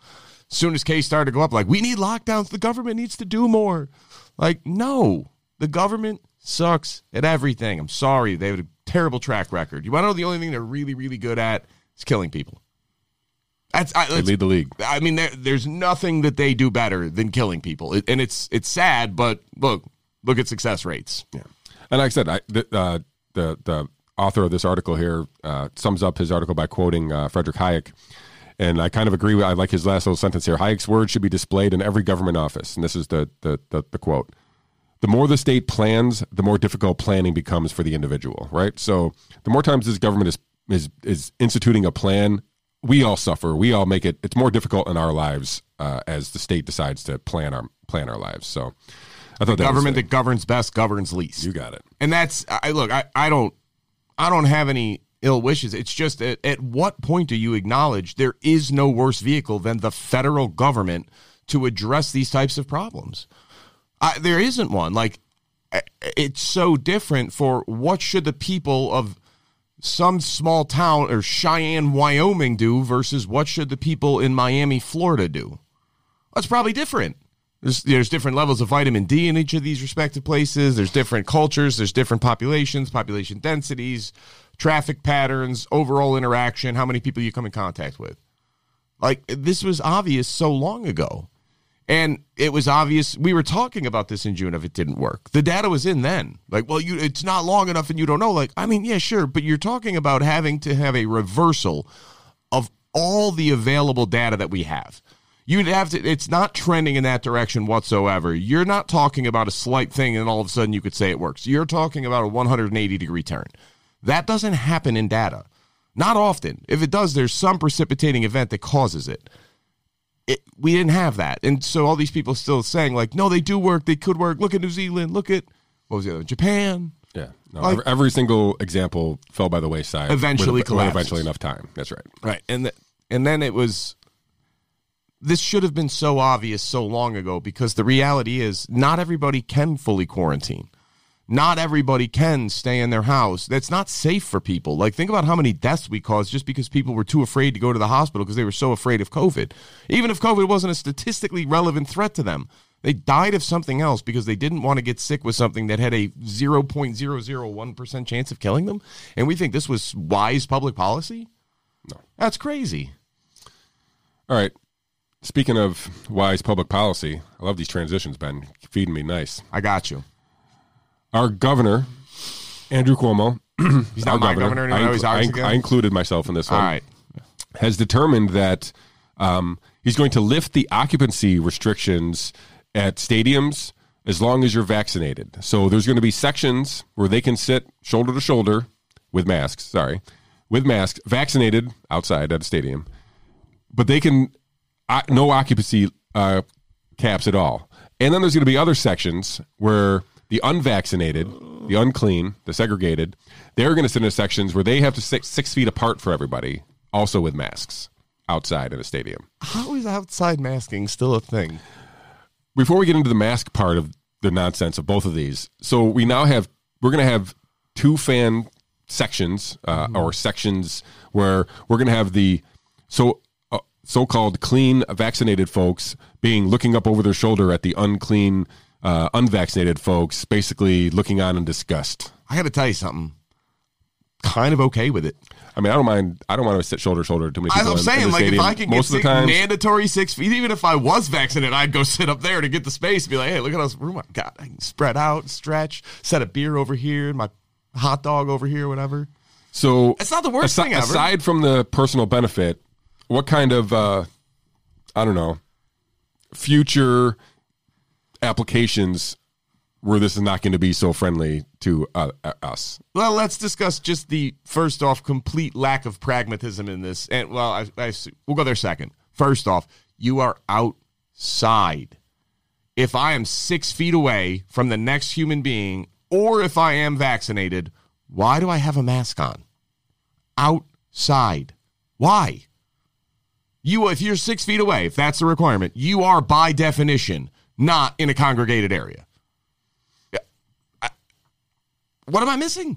as soon as cases started to go up, like, we need lockdowns. The government needs to do more. Like, no, the government sucks at everything. I'm sorry. They have a terrible track record. You want to know the only thing they're really, really good at is killing people. They lead the league. I mean, there's nothing that they do better than killing people. And it's sad, but look at success rates. Yeah, and like I said, the author of this article here sums up his article by quoting Friedrich Hayek, and I kind of agree with. I like his last little sentence here. Hayek's words should be displayed in every government office, and this is the quote: "The more the state plans, the more difficult planning becomes for the individual." Right. So the more times this government is instituting a plan, we all suffer. We all make it. It's more difficult in our lives as the state decides to plan our lives. So. The government that governs best governs least. You got it. And that's I don't have any ill wishes. It's just at what point do you acknowledge there is no worse vehicle than the federal government to address these types of problems? There isn't one. Like, it's so different for what should the people of some small town or Cheyenne, Wyoming do versus what should the people in Miami, Florida do? That's probably different. There's different levels of vitamin D in each of these respective places. There's different cultures. There's different populations, population densities, traffic patterns, overall interaction, how many people you come in contact with. Like, this was obvious so long ago. And it was obvious. We were talking about this in June if it didn't work. The data was in then. Like, well, it's not long enough and you don't know. Like, I mean, yeah, sure. But you're talking about having to have a reversal of all the available data that we have. You'd have to, it's not trending in that direction whatsoever. You're not talking about a slight thing and all of a sudden you could say it works. You're talking about a 180-degree turn. That doesn't happen in data. Not often. If it does, there's some precipitating event that causes it. We didn't have that. And so all these people still saying, like, no, they do work. They could work. Look at New Zealand. Look at, what was the other one? Japan. Yeah. No, like, every single example fell by the wayside. Eventually collapsed. Eventually enough time. That's right. Right. And then it was... This should have been so obvious so long ago because the reality is not everybody can fully quarantine. Not everybody can stay in their house. That's not safe for people. Like, think about how many deaths we caused just because people were too afraid to go to the hospital because they were so afraid of COVID. Even if COVID wasn't a statistically relevant threat to them, they died of something else because they didn't want to get sick with something that had a 0.001% chance of killing them. And we think this was wise public policy? No. That's crazy. All right. Speaking of wise public policy, I love these transitions, Ben. Feeding me nice. I got you. Our governor, Andrew Cuomo. He's not my governor anymore. I included myself in this one. All right. Has determined that he's going to lift the occupancy restrictions at stadiums as long as you're vaccinated. So there's going to be sections where they can sit shoulder to shoulder with masks. Sorry. With masks, vaccinated outside at a stadium. But they can... no occupancy caps at all. And then there's going to be other sections where the unvaccinated, the unclean, the segregated, they're going to sit in sections where they have to sit 6 feet apart for everybody, also with masks outside in a stadium. How is outside masking still a thing? Before we get into the mask part of the nonsense of both of these, so we're going to have two fan sections or sections where we're going to have so-called clean vaccinated folks looking up over their shoulder at the unclean, unvaccinated folks, basically looking on in disgust. I got to tell you something. Kind of okay with it. I mean, I don't want to sit shoulder to shoulder with too many people. I'm saying, like, stadium. If I can get mandatory 6 feet, even if I was vaccinated, I'd go sit up there to get the space and be like, hey, look at us. Oh my God, I can spread out, stretch, set a beer over here, my hot dog over here, whatever. So it's not the worst thing ever. Aside from the personal benefit, what kind of, I don't know, future applications where this is not going to be so friendly to us? Well, let's discuss just the, first off, complete lack of pragmatism in this. And, well, we'll go there second. First off, you are outside. If I am 6 feet away from the next human being, or if I am vaccinated, why do I have a mask on? Outside. Why? If you're 6 feet away, if that's the requirement, you are by definition not in a congregated area. What am I missing?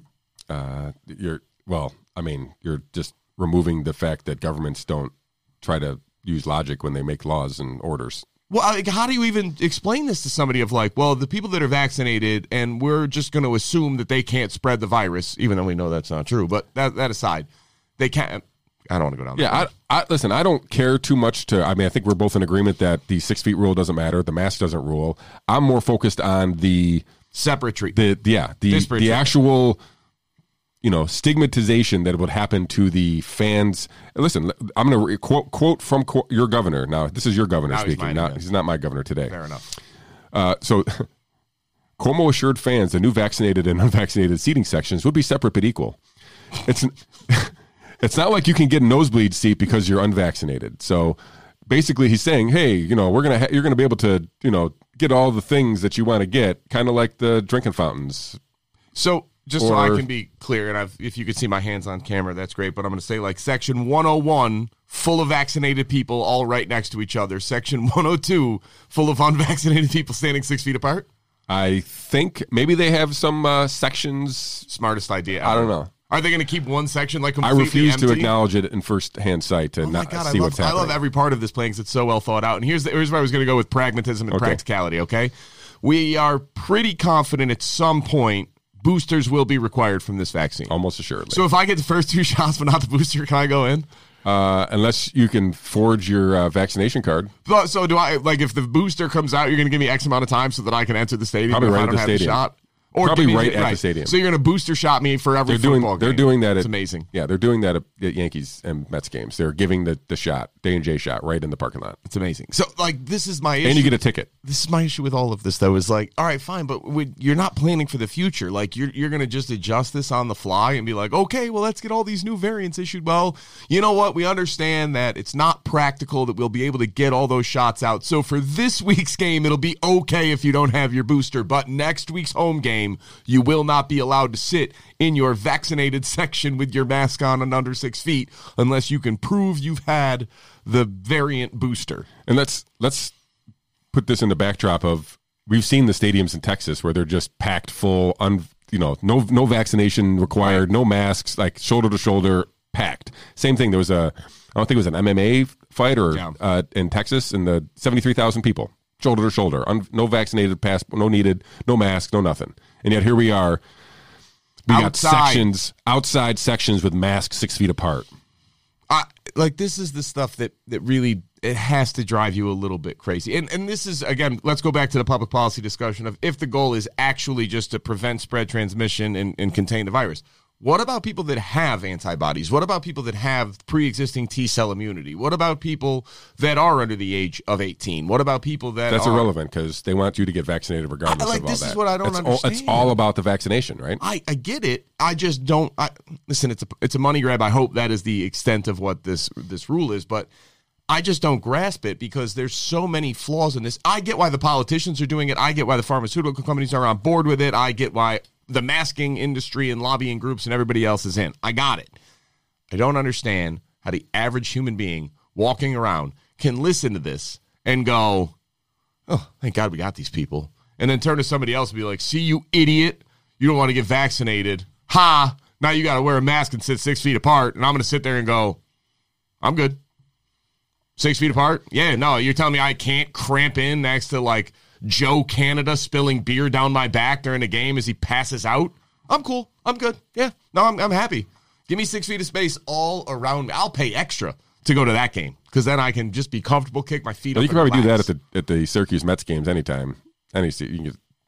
You're just removing the fact that governments don't try to use logic when they make laws and orders. Well, how do you even explain this to somebody of like, well, the people that are vaccinated and we're just going to assume that they can't spread the virus, even though we know that's not true. But that aside, they can't. I don't want to go down there. Yeah, listen, I don't care too much I think we're both in agreement that the 6 feet rule doesn't matter. The mask doesn't rule. I'm more focused on the separate treatment. The actual, stigmatization that would happen to the fans. Listen, I'm going to quote from your governor. Now, this is your governor speaking. He's not my governor today. Fair enough. So Cuomo assured fans the new vaccinated and unvaccinated seating sections would be separate but equal. It's not like you can get a nosebleed seat because you're unvaccinated. So basically he's saying, hey, you're going to be able to, get all the things that you want to get, kind of like the drinking fountains. So just so I can be clear, and if you could see my hands on camera, that's great. But I'm going to say like section 101, full of vaccinated people all right next to each other. Section 102, full of unvaccinated people standing 6 feet apart. I think maybe they have some sections. Smartest idea. I don't know. Are they going to keep one section like completely empty? I refuse to acknowledge it in first-hand sight see what's happening. I love every part of this playing because it's so well thought out. And here's where I was going to go with pragmatism and practicality, okay? We are pretty confident at some point boosters will be required from this vaccine. Almost assuredly. So if I get the first two shots but not the booster, can I go in? Unless you can forge your vaccination card. So do I, like if the booster comes out, you're going to give me X amount of time so that I can enter the stadium if I don't have a shot? Or probably right at the stadium. So you're going to booster shot me for every football game. They're doing that. It's amazing. Yeah, they're doing that at Yankees and Mets games. They're giving the shot, J&J shot, right in the parking lot. It's amazing. So, like, this is my issue. And you get a ticket. This is my issue with all of this, though, is like, all right, fine, but you're not planning for the future. Like, you're going to just adjust this on the fly and be like, okay, well, let's get all these new variants issued. Well, you know what? We understand that it's not practical that we'll be able to get all those shots out. So for this week's game, it'll be okay if you don't have your booster, but next week's home game, you will not be allowed to sit in your vaccinated section with your mask on and under 6 feet unless you can prove you've had the variant booster. And let's put this in the backdrop of we've seen the stadiums in Texas where they're just packed full, no vaccination required, no masks, like shoulder to shoulder packed. Same thing. There was I don't think it was an MMA fight in Texas, and the 73,000 people. Shoulder to shoulder, no vaccinated passport, no needed, no mask, no nothing. And yet here we are. We got outside sections with masks 6 feet apart. This is the stuff that really, it has to drive you a little bit crazy. And this is, again, let's go back to the public policy discussion of if the goal is actually just to prevent spread transmission and contain the virus. What about people that have antibodies? What about people that have pre-existing T-cell immunity? What about people that are under the age of 18? What about people That's irrelevant because they want you to get vaccinated regardless of all that. This is what I don't understand. It's all about the vaccination, right? I get it. I just don't. Listen, it's a money grab. I hope that is the extent of what this rule is, but I just don't grasp it because there's so many flaws in this. I get why the politicians are doing it. I get why the pharmaceutical companies are on board with it. I get why the masking industry and lobbying groups and everybody else is in. I got it. I don't understand how the average human being walking around can listen to this and go, oh, thank God we got these people. And then turn to somebody else and be like, see, you idiot. You don't want to get vaccinated. Ha. Now you got to wear a mask and sit 6 feet apart. And I'm going to sit there and go, I'm good. 6 feet apart? Yeah, no, you're telling me I can't cramp in next to like Joe Canada spilling beer down my back during a game as he passes out? I'm cool. I'm good. Yeah. No, I'm happy. Give me 6 feet of space all around me. I'll pay extra to go to that game because then I can just be comfortable, kick my feet up. You can probably do that at the Syracuse Mets games anytime. You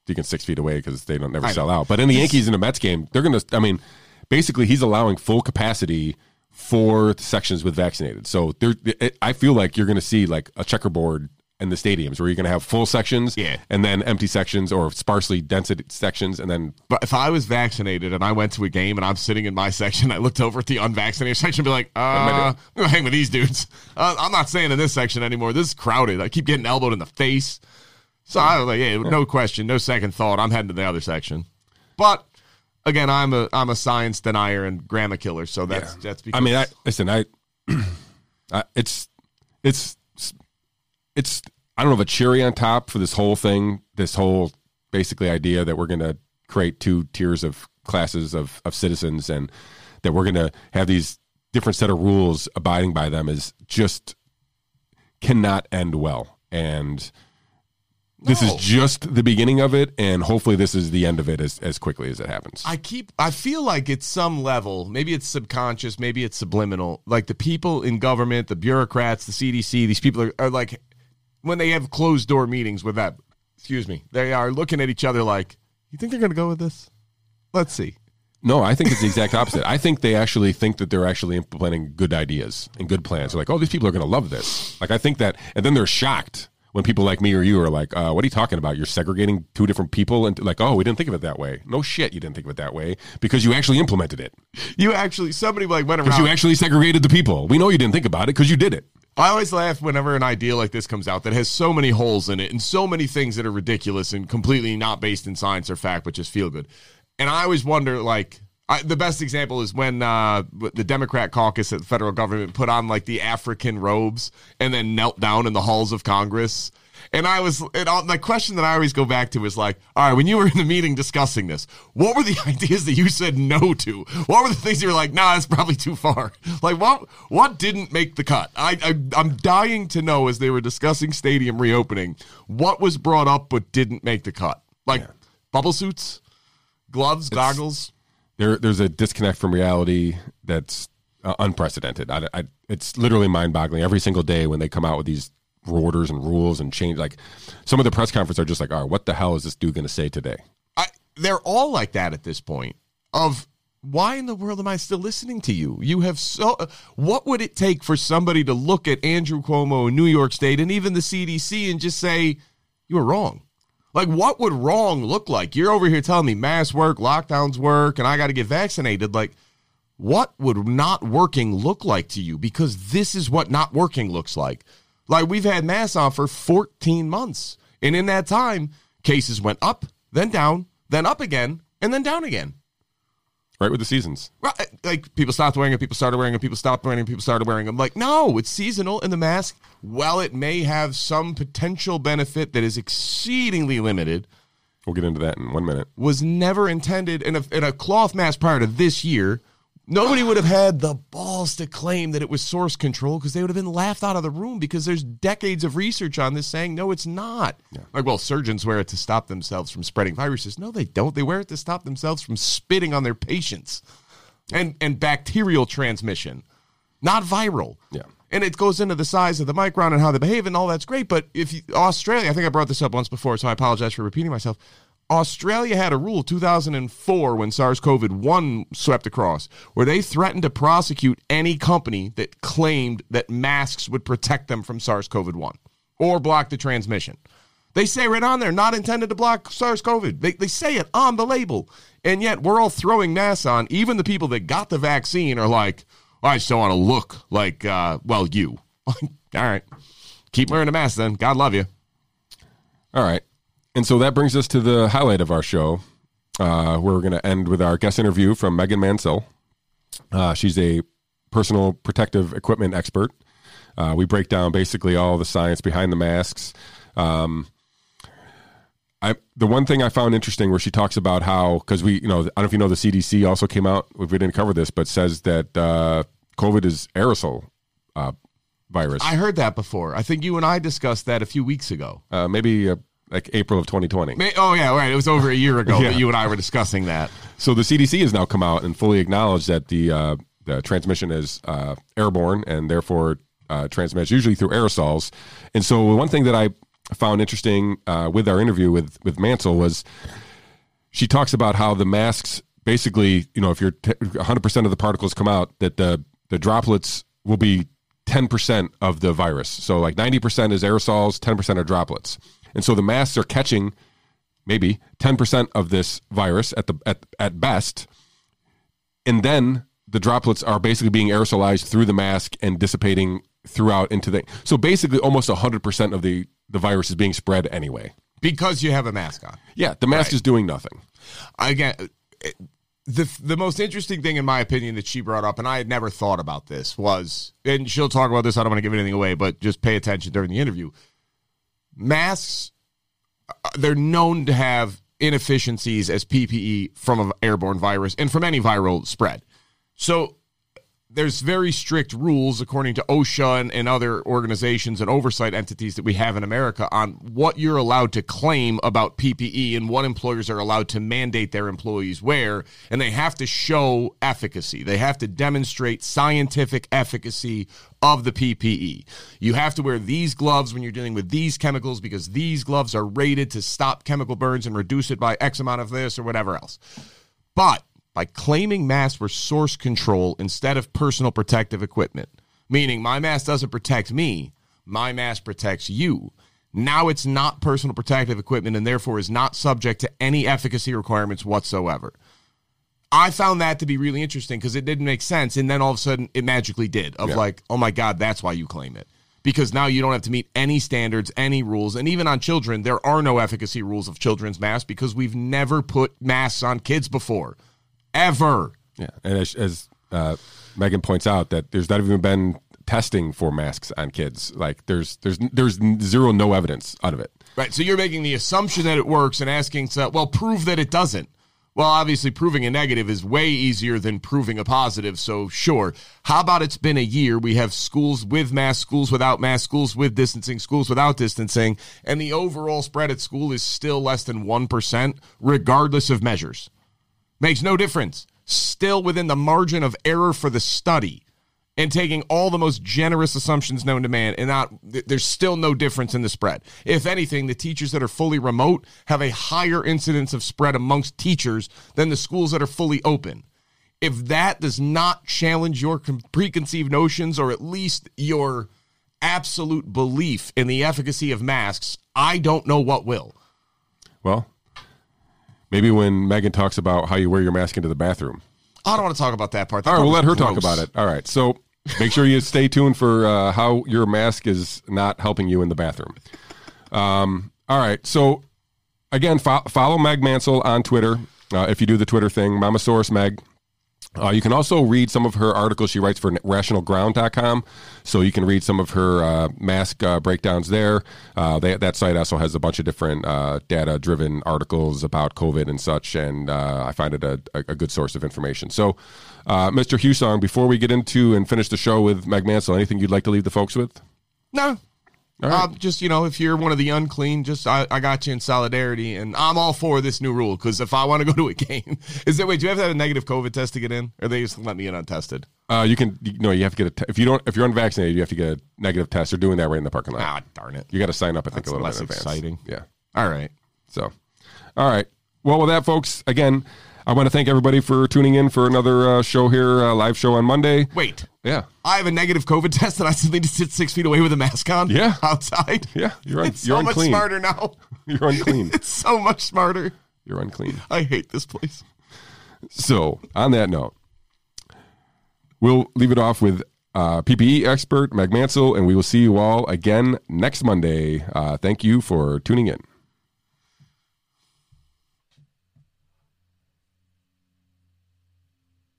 can 6 feet away because they don't never sell out. But in the Yankees and the Mets game, they're going to – I mean – basically he's allowing full capacity for the sections with vaccinated. So there, I feel like you're going to see like a checkerboard in the stadiums where you're going to have full sections and then empty sections or sparsely density sections. And then, but if I was vaccinated and I went to a game and I'm sitting in my section, I looked over at the unvaccinated section and be like, I'm going to hang with these dudes. I'm not staying in this section anymore. This is crowded. I keep getting elbowed in the face. So I was like, no question, no second thought. I'm heading to the other section. But again, I'm a science denier and grammar killer. So that's because I mean, it's I don't know, a cherry on top for this whole thing, this whole basically idea that we're going to create two tiers of classes of citizens and that we're going to have these different set of rules abiding by them is just cannot end well. And this is just the beginning of it, and hopefully this is the end of it as quickly as it happens. I feel like at some level, maybe it's subconscious, maybe it's subliminal, like the people in government, the bureaucrats, the CDC, these people are like, when they have closed-door meetings with that, they are looking at each other like, you think they're going to go with this? Let's see. No, I think it's the exact opposite. I think they actually think that they're actually implementing good ideas and good plans. They're like, oh, these people are going to love this. Like, I think that, and then they're shocked when people like me or you are like, what are you talking about? You're segregating two different people, and like, oh, we didn't think of it that way. No shit, you didn't think of it that way because you actually implemented it. You actually, somebody like went around. Because you actually segregated the people. We know you didn't think about it because you did it. I always laugh whenever an idea like this comes out that has so many holes in it and so many things that are ridiculous and completely not based in science or fact, but just feel good. And I always wonder, like, the best example is when the Democrat caucus at the federal government put on like the African robes and then knelt down in the halls of Congress. And the question that I always go back to is like, all right, when you were in the meeting discussing this, what were the ideas that you said no to? What were the things you were like, nah, that's probably too far? Like, what didn't make the cut? I'm dying to know as they were discussing stadium reopening, what was brought up but didn't make the cut? Like bubble suits, gloves, goggles. There's a disconnect from reality that's unprecedented. It's literally mind-boggling every single day when they come out with these orders and rules and change. Like some of the press conferences are just like, all right, what the hell is this dude going to say today? They're all like that at this point of why in the world am I still listening to you? You have what would it take for somebody to look at Andrew Cuomo in New York State and even the CDC and just say, you were wrong? Like, what would wrong look like? You're over here telling me masks work, lockdowns work, and I got to get vaccinated. Like, what would not working look like to you? Because this is what not working looks like. Like, we've had masks on for 14 months. And in that time, cases went up, then down, then up again, and then down again. Right with the seasons. Right, like, people stopped wearing them, people started wearing them, people stopped wearing them, people started wearing them. Like, no, it's seasonal, and the mask, while it may have some potential benefit that is exceedingly limited. We'll get into that in 1 minute. Was never intended, in a cloth mask prior to this year, nobody would have had the balls to claim that it was source control because they would have been laughed out of the room because there's decades of research on this saying, no, it's not. Yeah. Like, well, surgeons wear it to stop themselves from spreading viruses. No, they don't. They wear it to stop themselves from spitting on their patients and bacterial transmission, not viral. Yeah. And it goes into the size of the micron and how they behave and all that's great. But if Australia, I think I brought this up once before, so I apologize for repeating myself. Australia had a rule 2004 when SARS-CoV-1 swept across where they threatened to prosecute any company that claimed that masks would protect them from SARS-CoV-1 or block the transmission. They say right on there, not intended to block SARS-CoV. They say it on the label. And yet we're all throwing masks on. Even the people that got the vaccine are like, I still want to look like, you. All right. Keep wearing a mask then. God love you. All right. And so that brings us to the highlight of our show. We're going to end with our guest interview from Megan Mansell. She's a personal protective equipment expert. We break down basically all the science behind the masks. The one thing I found interesting where she talks about how, because I don't know if you know, the CDC also came out, if we didn't cover this, but says that COVID is aerosol virus. I heard that before. I think you and I discussed that a few weeks ago. Like April of 2020. Right. It was over a year ago that you and I were discussing that. So the CDC has now come out and fully acknowledged that the transmission is airborne and therefore transmits usually through aerosols. And so one thing that I found interesting with our interview with Mansell was she talks about how the masks basically, you know, if you're 100% of the particles come out, that the droplets will be 10% of the virus. So like 90% is aerosols, 10% are droplets. And so the masks are catching maybe 10% of this virus at best. And then the droplets are basically being aerosolized through the mask and dissipating throughout into the... So basically almost 100% of the virus is being spread anyway. Because you have a mask on. Yeah, the mask is doing nothing. Again, the most interesting thing, in my opinion, that she brought up, and I had never thought about this, was, and she'll talk about this, I don't want to give anything away, but just pay attention during the interview. Masks, they're known to have inefficiencies as PPE from an airborne virus and from any viral spread. So there's very strict rules, according to OSHA and other organizations and oversight entities that we have in America, on what you're allowed to claim about PPE and what employers are allowed to mandate their employees wear. And they have to show efficacy. They have to demonstrate scientific efficacy of the PPE. You have to wear these gloves when you're dealing with these chemicals because these gloves are rated to stop chemical burns and reduce it by X amount of this or whatever else. But by claiming masks were source control instead of personal protective equipment, meaning my mask doesn't protect me, my mask protects you. Now it's not personal protective equipment and therefore is not subject to any efficacy requirements whatsoever. I found that to be really interesting because it didn't make sense, and then all of a sudden it magically did. Of like, oh my God, that's why you claim it. Because now you don't have to meet any standards, any rules. And even on children, there are no efficacy rules of children's masks because we've never put masks on kids before. Ever. Yeah, and as Megan points out, that there's not even been testing for masks on kids. Like there's zero, no evidence out of it. Right. So you're making the assumption that it works and asking, well, prove that it doesn't. Well, obviously, proving a negative is way easier than proving a positive. So sure. How about it's been a year? We have schools with masks, schools without masks, schools with distancing, schools without distancing, and the overall spread at school is still less than 1%, regardless of measures. Makes no difference. Still within the margin of error for the study and taking all the most generous assumptions known to man, and there's still no difference in the spread. If anything, the teachers that are fully remote have a higher incidence of spread amongst teachers than the schools that are fully open. If that does not challenge your preconceived notions or at least your absolute belief in the efficacy of masks, I don't know what will. Well, maybe when Megan talks about how you wear your mask into the bathroom. I don't want to talk about that part. All right, we'll let her talk about it. All right, so make sure you stay tuned for how your mask is not helping you in the bathroom. All right, so again, follow Meg Mansell on Twitter if you do the Twitter thing, Mamasaurus Meg. You can also read some of her articles. She writes for rationalground.com, so you can read some of her mask breakdowns there. That site also has a bunch of different data-driven articles about COVID and such, and I find it a good source of information. So, Mr. Hussong, before we get into and finish the show with Meg Mansell, anything you'd like to leave the folks with? No. All right. Just, you know, if you're one of the unclean, just I got you in solidarity, and I'm all for this new rule because if I want to go to a game, do you have to have a negative COVID test to get in, or they just let me in untested? You have to get if you're unvaccinated, you have to get a negative test. They're doing that right in the parking lot. Ah, darn it! You got to sign up. I think that's a little less bit in exciting. Advance. Yeah. All right. So, all right. Well, with that, folks, again, I want to thank everybody for tuning in for another show here, live show on Monday. Wait. Yeah. I have a negative COVID test that I still need to sit 6 feet away with a mask on. Yeah. Outside. Yeah. You're unclean. It's so much smarter now. You're unclean. It's so much smarter. You're unclean. I hate this place. So on that note, we'll leave it off with PPE expert Meg Mansell, and we will see you all again next Monday. Thank you for tuning in.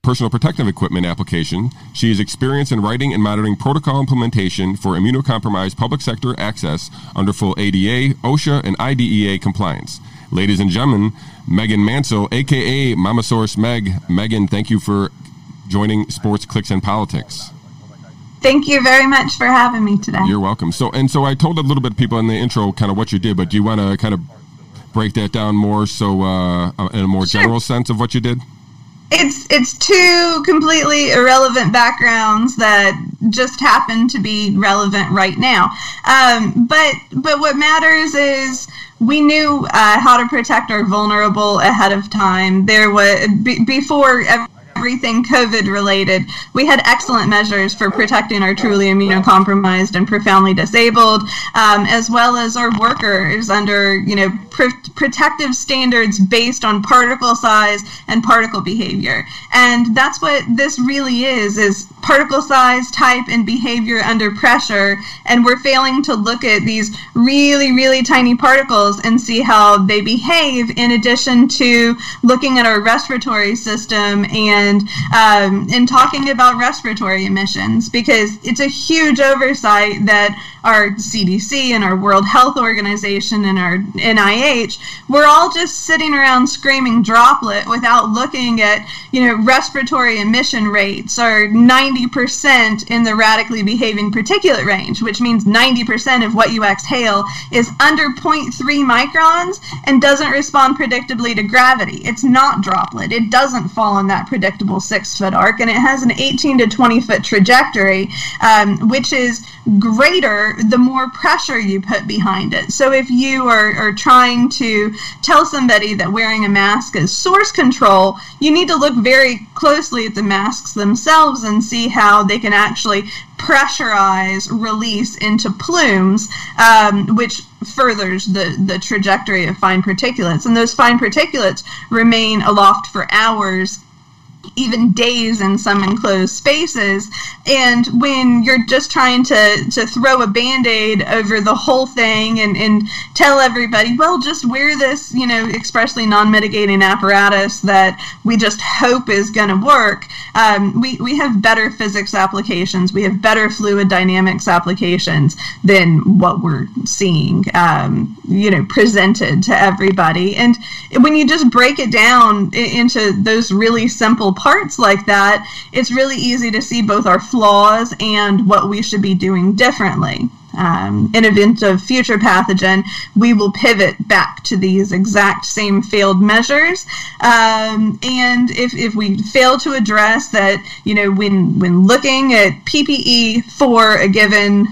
Personal protective equipment application. She is experienced in writing and monitoring protocol implementation for immunocompromised public sector access under full ADA, OSHA, and IDEA compliance. Ladies and gentlemen, Megan Mansell, a.k.a. Mamasaurus Meg. Megan, thank you for joining Sports, Clicks, and Politics. Thank you very much for having me today. You're welcome. So I told a little bit of people in the intro kind of what you did, but do you want to kind of break that down more in a more general sense of what you did? It's two completely irrelevant backgrounds that just happen to be relevant right now. But what matters is we knew how to protect our vulnerable ahead of time. There was before everything COVID related, we had excellent measures for protecting our truly immunocompromised and profoundly disabled, as well as our workers under protective standards based on particle size and particle behavior. And that's what this really is particle size, type, and behavior under pressure. And we're failing to look at these really, really tiny particles and see how they behave, in addition to looking at our respiratory system and talking about respiratory emissions, because it's a huge oversight that our CDC and our World Health Organization and our NIH, we're all just sitting around screaming droplet without looking at, respiratory emission rates are 90% in the radically behaving particulate range, which means 90% of what you exhale is under 0.3 microns and doesn't respond predictably to gravity. It's not droplet. It doesn't fall in that predictable 6-foot arc, and it has an 18 to 20-foot trajectory, which is greater the more pressure you put behind it. So if you are trying to tell somebody that wearing a mask is source control, you need to look very closely at the masks themselves and see how they can actually pressurize release into plumes, which furthers the trajectory of fine particulates. And those fine particulates remain aloft for hours, even days in some enclosed spaces. And when you're just trying to throw a Band-Aid over the whole thing and tell everybody, well, just wear this, expressly non-mitigating apparatus that we just hope is going to work, we have better physics applications, we have better fluid dynamics applications than what we're seeing, presented to everybody. And when you just break it down into those really simple parts like that, it's really easy to see both our flaws and what we should be doing differently. In event of future pathogen, we will pivot back to these exact same failed measures. And if we fail to address that, when looking at PPE for a given,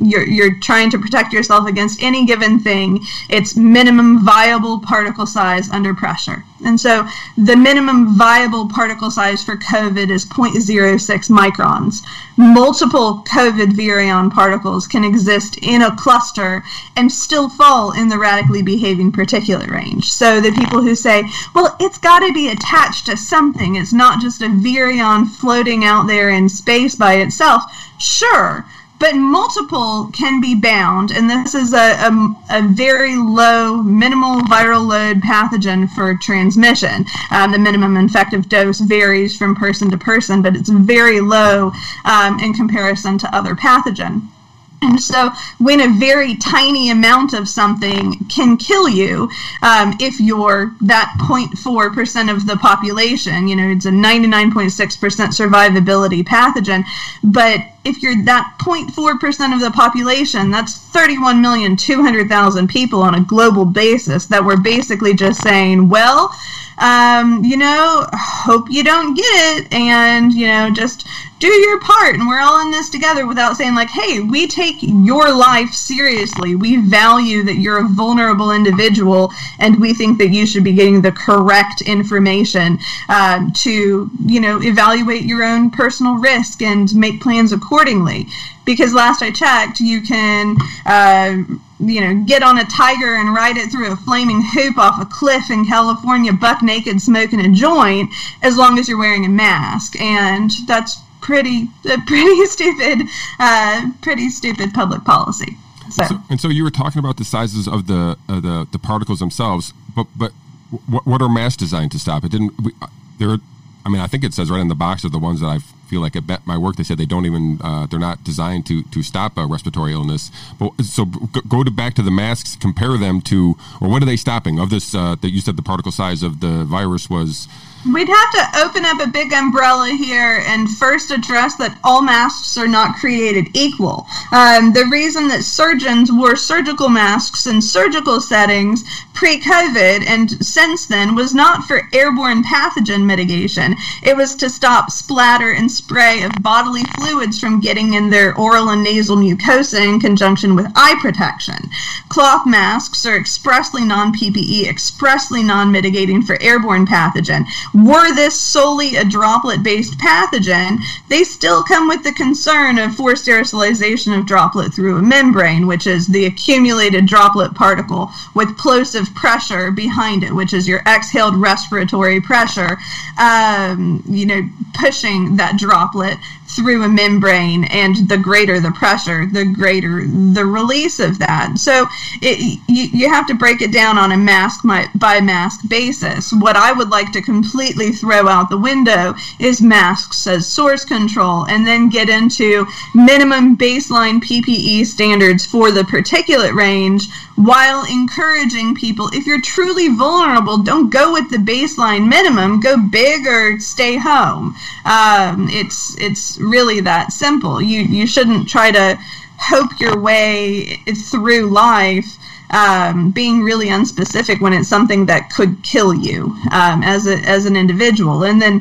you're trying to protect yourself against any given thing, it's minimum viable particle size under pressure. And so the minimum viable particle size for COVID is 0.06 microns. Multiple COVID virion particles can exist in a cluster and still fall in the radically behaving particulate range. So the people who say, well, it's got to be attached to something, it's not just a virion floating out there in space by itself, sure. But multiple can be bound, and this is a very low, minimal viral load pathogen for transmission. The minimum infective dose varies from person to person, but it's very low in comparison to other pathogen. And so when a very tiny amount of something can kill you, if you're that 0.4% of the population, it's a 99.6% survivability pathogen, but if you're that 0.4% of the population, that's 31,200,000 people on a global basis that we're basically just saying, well, hope you don't get it, and, just do your part, and we're all in this together, without saying, like, hey, we take your life seriously, we value that you're a vulnerable individual, and we think that you should be getting the correct information to, evaluate your own personal risk and make plans accordingly. Because last I checked, you can, get on a tiger and ride it through a flaming hoop off a cliff in California, buck naked, smoking a joint, as long as you're wearing a mask. And that's pretty stupid public policy. So you were talking about the sizes of the particles themselves, but what are masks designed to stop? It didn't. I think it says right on the box of the ones that I feel like at my work, they said they don't even, they're not designed to stop a respiratory illness. But, so go back to the masks, compare them to, or what are they stopping? Of this, that you said the particle size of the virus was We'd have to open up a big umbrella here and first address that all masks are not created equal. The reason that surgeons wore surgical masks in surgical settings pre-COVID and since then was not for airborne pathogen mitigation. It was to stop splatter and spray of bodily fluids from getting in their oral and nasal mucosa in conjunction with eye protection. Cloth masks are expressly non-PPE, expressly non-mitigating for airborne pathogen. Were this solely a droplet-based pathogen, they still come with the concern of forced aerosolization of droplet through a membrane, which is the accumulated droplet particle with plosive pressure behind it, which is your exhaled respiratory pressure, pushing that droplet through a membrane, and the greater the pressure, the greater the release of that. So you have to break it down on a mask-by-mask basis. What I would like to completely throw out the window is masks as source control, and then get into minimum baseline PPE standards for the particulate range, while encouraging people, if you're truly vulnerable, don't go with the baseline minimum, go big or stay home. It's really that simple. You shouldn't try to hope your way through life being really unspecific when it's something that could kill you as an individual. And then,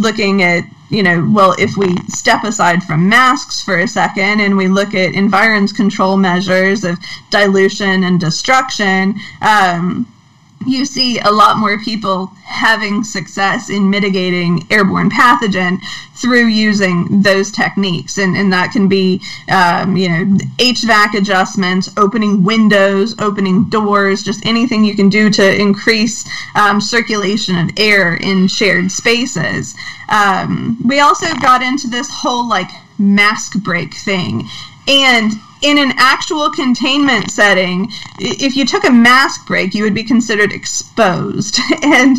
looking at, well, if we step aside from masks for a second and we look at environs control measures of dilution and destruction, you see a lot more people having success in mitigating airborne pathogen through using those techniques. And that can be, HVAC adjustments, opening windows, opening doors, just anything you can do to increase circulation of air in shared spaces. We also got into this whole, mask break thing. And in an actual containment setting, if you took a mask break, you would be considered exposed. And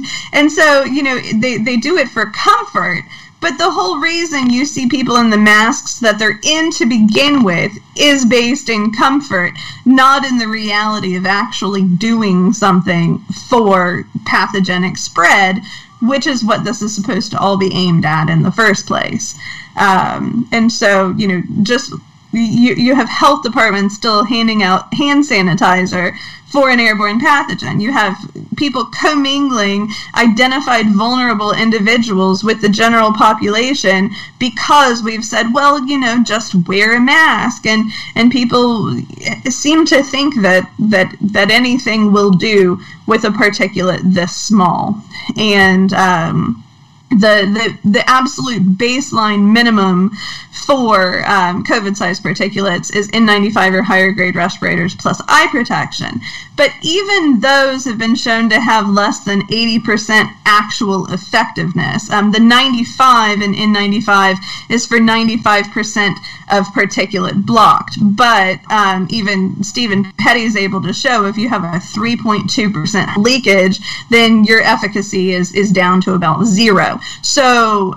so, they do it for comfort. But the whole reason you see people in the masks that they're in to begin with is based in comfort, not in the reality of actually doing something for pathogenic spread, which is what this is supposed to all be aimed at in the first place. And so, You have health departments still handing out hand sanitizer for an airborne pathogen. You have people commingling identified vulnerable individuals with the general population because we've said, well, just wear a mask. And people seem to think that anything will do with a particulate this small. And the absolute baseline minimum for COVID-sized particulates is N95 or higher grade respirators plus eye protection. But even those have been shown to have less than 80% actual effectiveness. The 95 in N95 is for 95% of particulate blocked. But even Stephen Petty is able to show if you have a 3.2% leakage, then your efficacy is down to about zero. So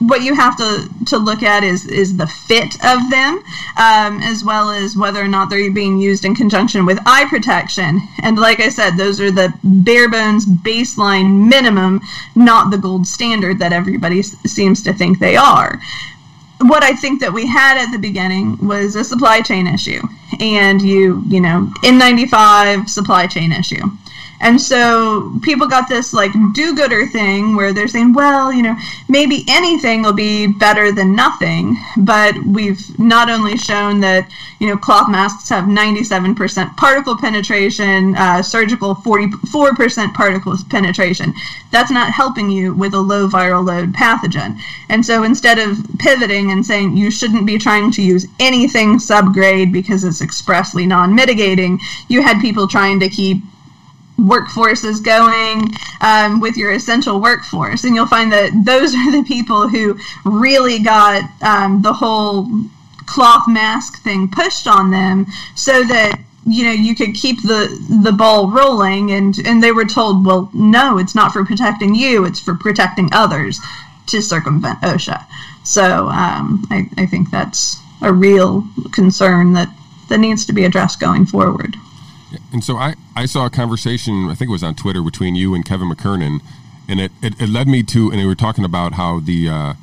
what you have to look at is the fit of them, as well as whether or not they're being used in conjunction with eye protection. And like I said, those are the bare bones baseline minimum, not the gold standard that everybody seems to think they are. What I think that we had at the beginning was a supply chain issue, and N95 supply chain issue. And so people got this do-gooder thing where they're saying, well, maybe anything will be better than nothing. But we've not only shown that, cloth masks have 97% particle penetration, surgical 44% particle penetration. That's not helping you with a low viral load pathogen. And so instead of pivoting and saying you shouldn't be trying to use anything subgrade because it's expressly non-mitigating, you had people trying to keep workforces going with your essential workforce. And you'll find that those are the people who really got the whole cloth mask thing pushed on them so that you could keep the ball rolling. And they were told, well, no, it's not for protecting you, it's for protecting others, to circumvent OSHA. So I think that's a real concern that needs to be addressed going forward. And so I saw a conversation, I think it was on Twitter, between you and Kevin McKernan, and it led me to, and we were talking about how the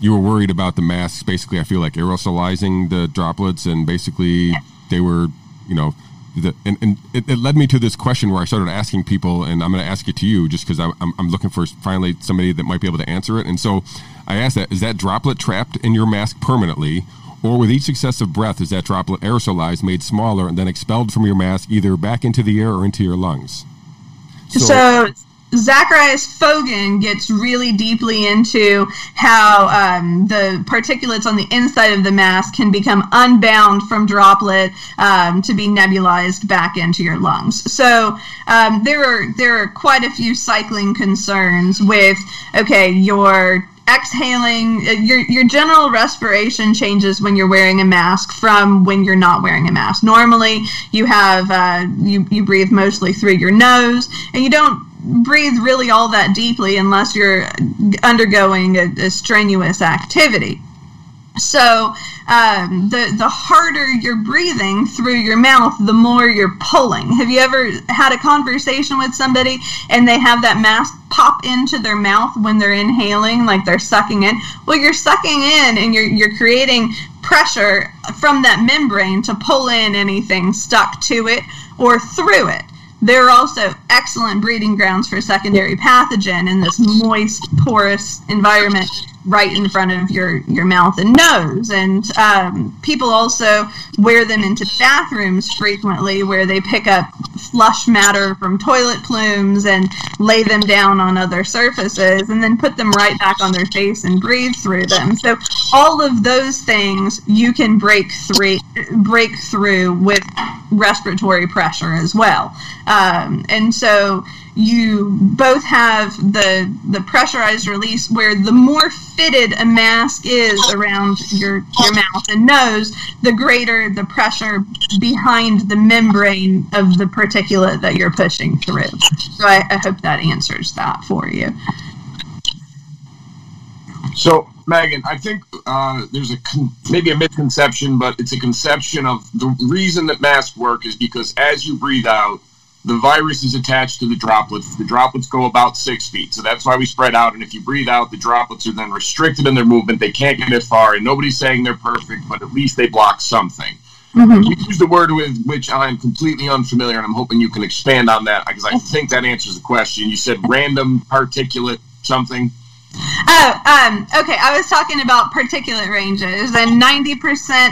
you were worried about the masks basically, I feel like, aerosolizing the droplets, and basically they were, you know, it led me to this question where I started asking people, and I'm going to ask it to you just because I'm looking for finally somebody that might be able to answer it. And so I asked that, is that droplet trapped in your mask permanently? Or with each successive breath, is that droplet aerosolized, made smaller, and then expelled from your mask, either back into the air or into your lungs? So Zacharias Fogan gets really deeply into how the particulates on the inside of the mask can become unbound from droplet to be nebulized back into your lungs. So there are quite a few cycling concerns with, okay, your exhaling, your general respiration changes when you're wearing a mask from when you're not wearing a mask. Normally, you have you breathe mostly through your nose, and you don't breathe really all that deeply unless you're undergoing a strenuous activity. So the harder you're breathing through your mouth, the more you're pulling. Have you ever had a conversation with somebody and they have that mask pop into their mouth when they're inhaling, like they're sucking in? Well, you're sucking in and you're creating pressure from that membrane to pull in anything stuck to it or through it. There are also excellent breeding grounds for secondary pathogen in this moist, porous environment right in front of your mouth and nose. And people also wear them into bathrooms frequently, where they pick up flush matter from toilet plumes and lay them down on other surfaces and then put them right back on their face and breathe through them. So all of those things you can break through with respiratory pressure as well. And so you both have the pressurized release, where the more fitted a mask is around your mouth and nose, the greater the pressure behind the membrane of the particulate that you're pushing through. So I hope that answers that for you. So, Megan, I think there's maybe a misconception, but it's a conception of the reason that masks work is because as you breathe out, the virus is attached to the droplets. The droplets go about 6 feet. So that's why we spread out. And if you breathe out, the droplets are then restricted in their movement. They can't get as far. And nobody's saying they're perfect, but at least they block something. Mm-hmm. You use the word with which I'm completely unfamiliar, and I'm hoping you can expand on that, because I think that answers the question. You said random particulate something. Okay, I was talking about particulate ranges, and 90%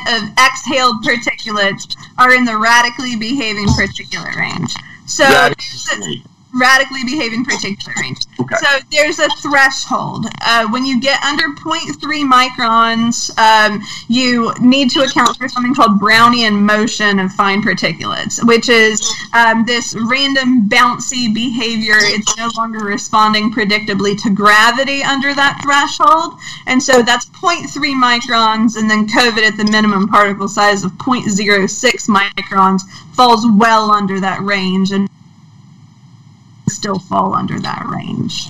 of exhaled particulates are in the radically behaving particulate range. So radically behaving particulate range. Okay. So there's a threshold. When you get under 0.3 microns, you need to account for something called Brownian motion of fine particulates, which is this random bouncy behavior. It's no longer responding predictably to gravity under that threshold. And so that's 0.3 microns, and then COVID at the minimum particle size of 0.06 microns falls well under that range, and still fall under that range.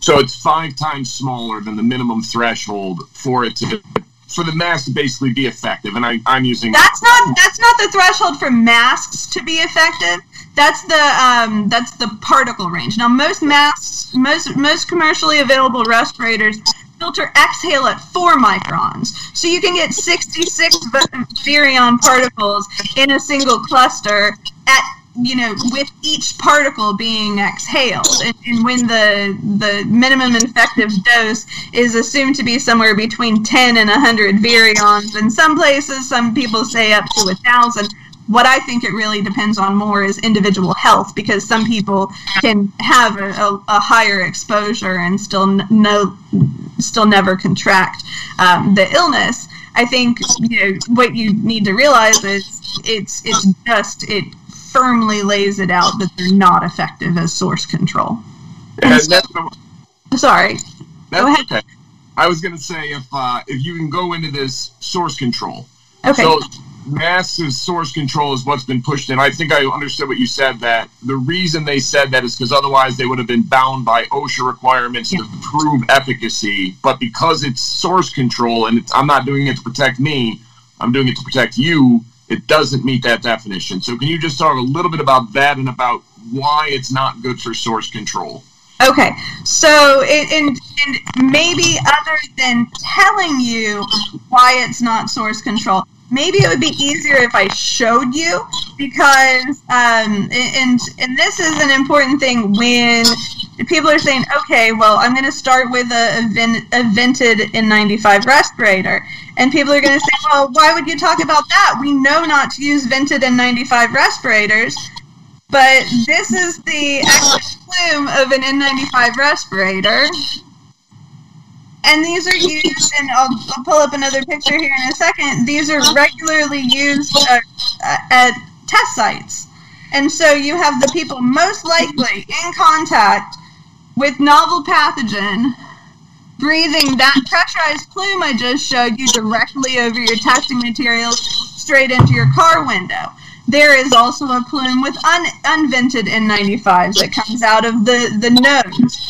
So it's 5 times smaller than the minimum threshold for it to, for the mask to basically be effective. And I'm using that's not the threshold for masks to be effective. That's the particle range. Now most masks, most commercially available respirators filter exhale at 4 microns. So you can get 66 virion particles in a single cluster at, you know, with each particle being exhaled. And when the minimum effective dose is assumed to be somewhere between 10 and 100 virions, in some places, some people say up to 1,000. What I think it really depends on more is individual health, because some people can have a higher exposure and still never contract the illness. I think, you know, what you need to realize is it firmly lays it out that they're not effective as source control. And so, go ahead. Okay. I was going to say if you can go into this source control. Okay. So massive source control is what's been pushed in. I think I understood what you said, that the reason they said that is because otherwise they would have been bound by OSHA requirements to prove efficacy. But because it's source control and I'm not doing it to protect me, I'm doing it to protect you, It doesn't meet that definition. So can you just talk a little bit about that and about why it's not good for source control? Okay, so and maybe other than telling you why it's not source control, maybe it would be easier if I showed you, because and this is an important thing when people are saying, okay, well, I'm going to start with a vented N95 respirator. And people are going to say, well, why would you talk about that? We know not to use vented N95 respirators. But this is the actual plume of an N95 respirator. And these are used, and I'll pull up another picture here in a second. These are regularly used at test sites. And so you have the people most likely in contact with novel pathogen breathing that pressurized plume I just showed you directly over your testing materials straight into your car window. There is also a plume with unvented N95s that comes out of the nose.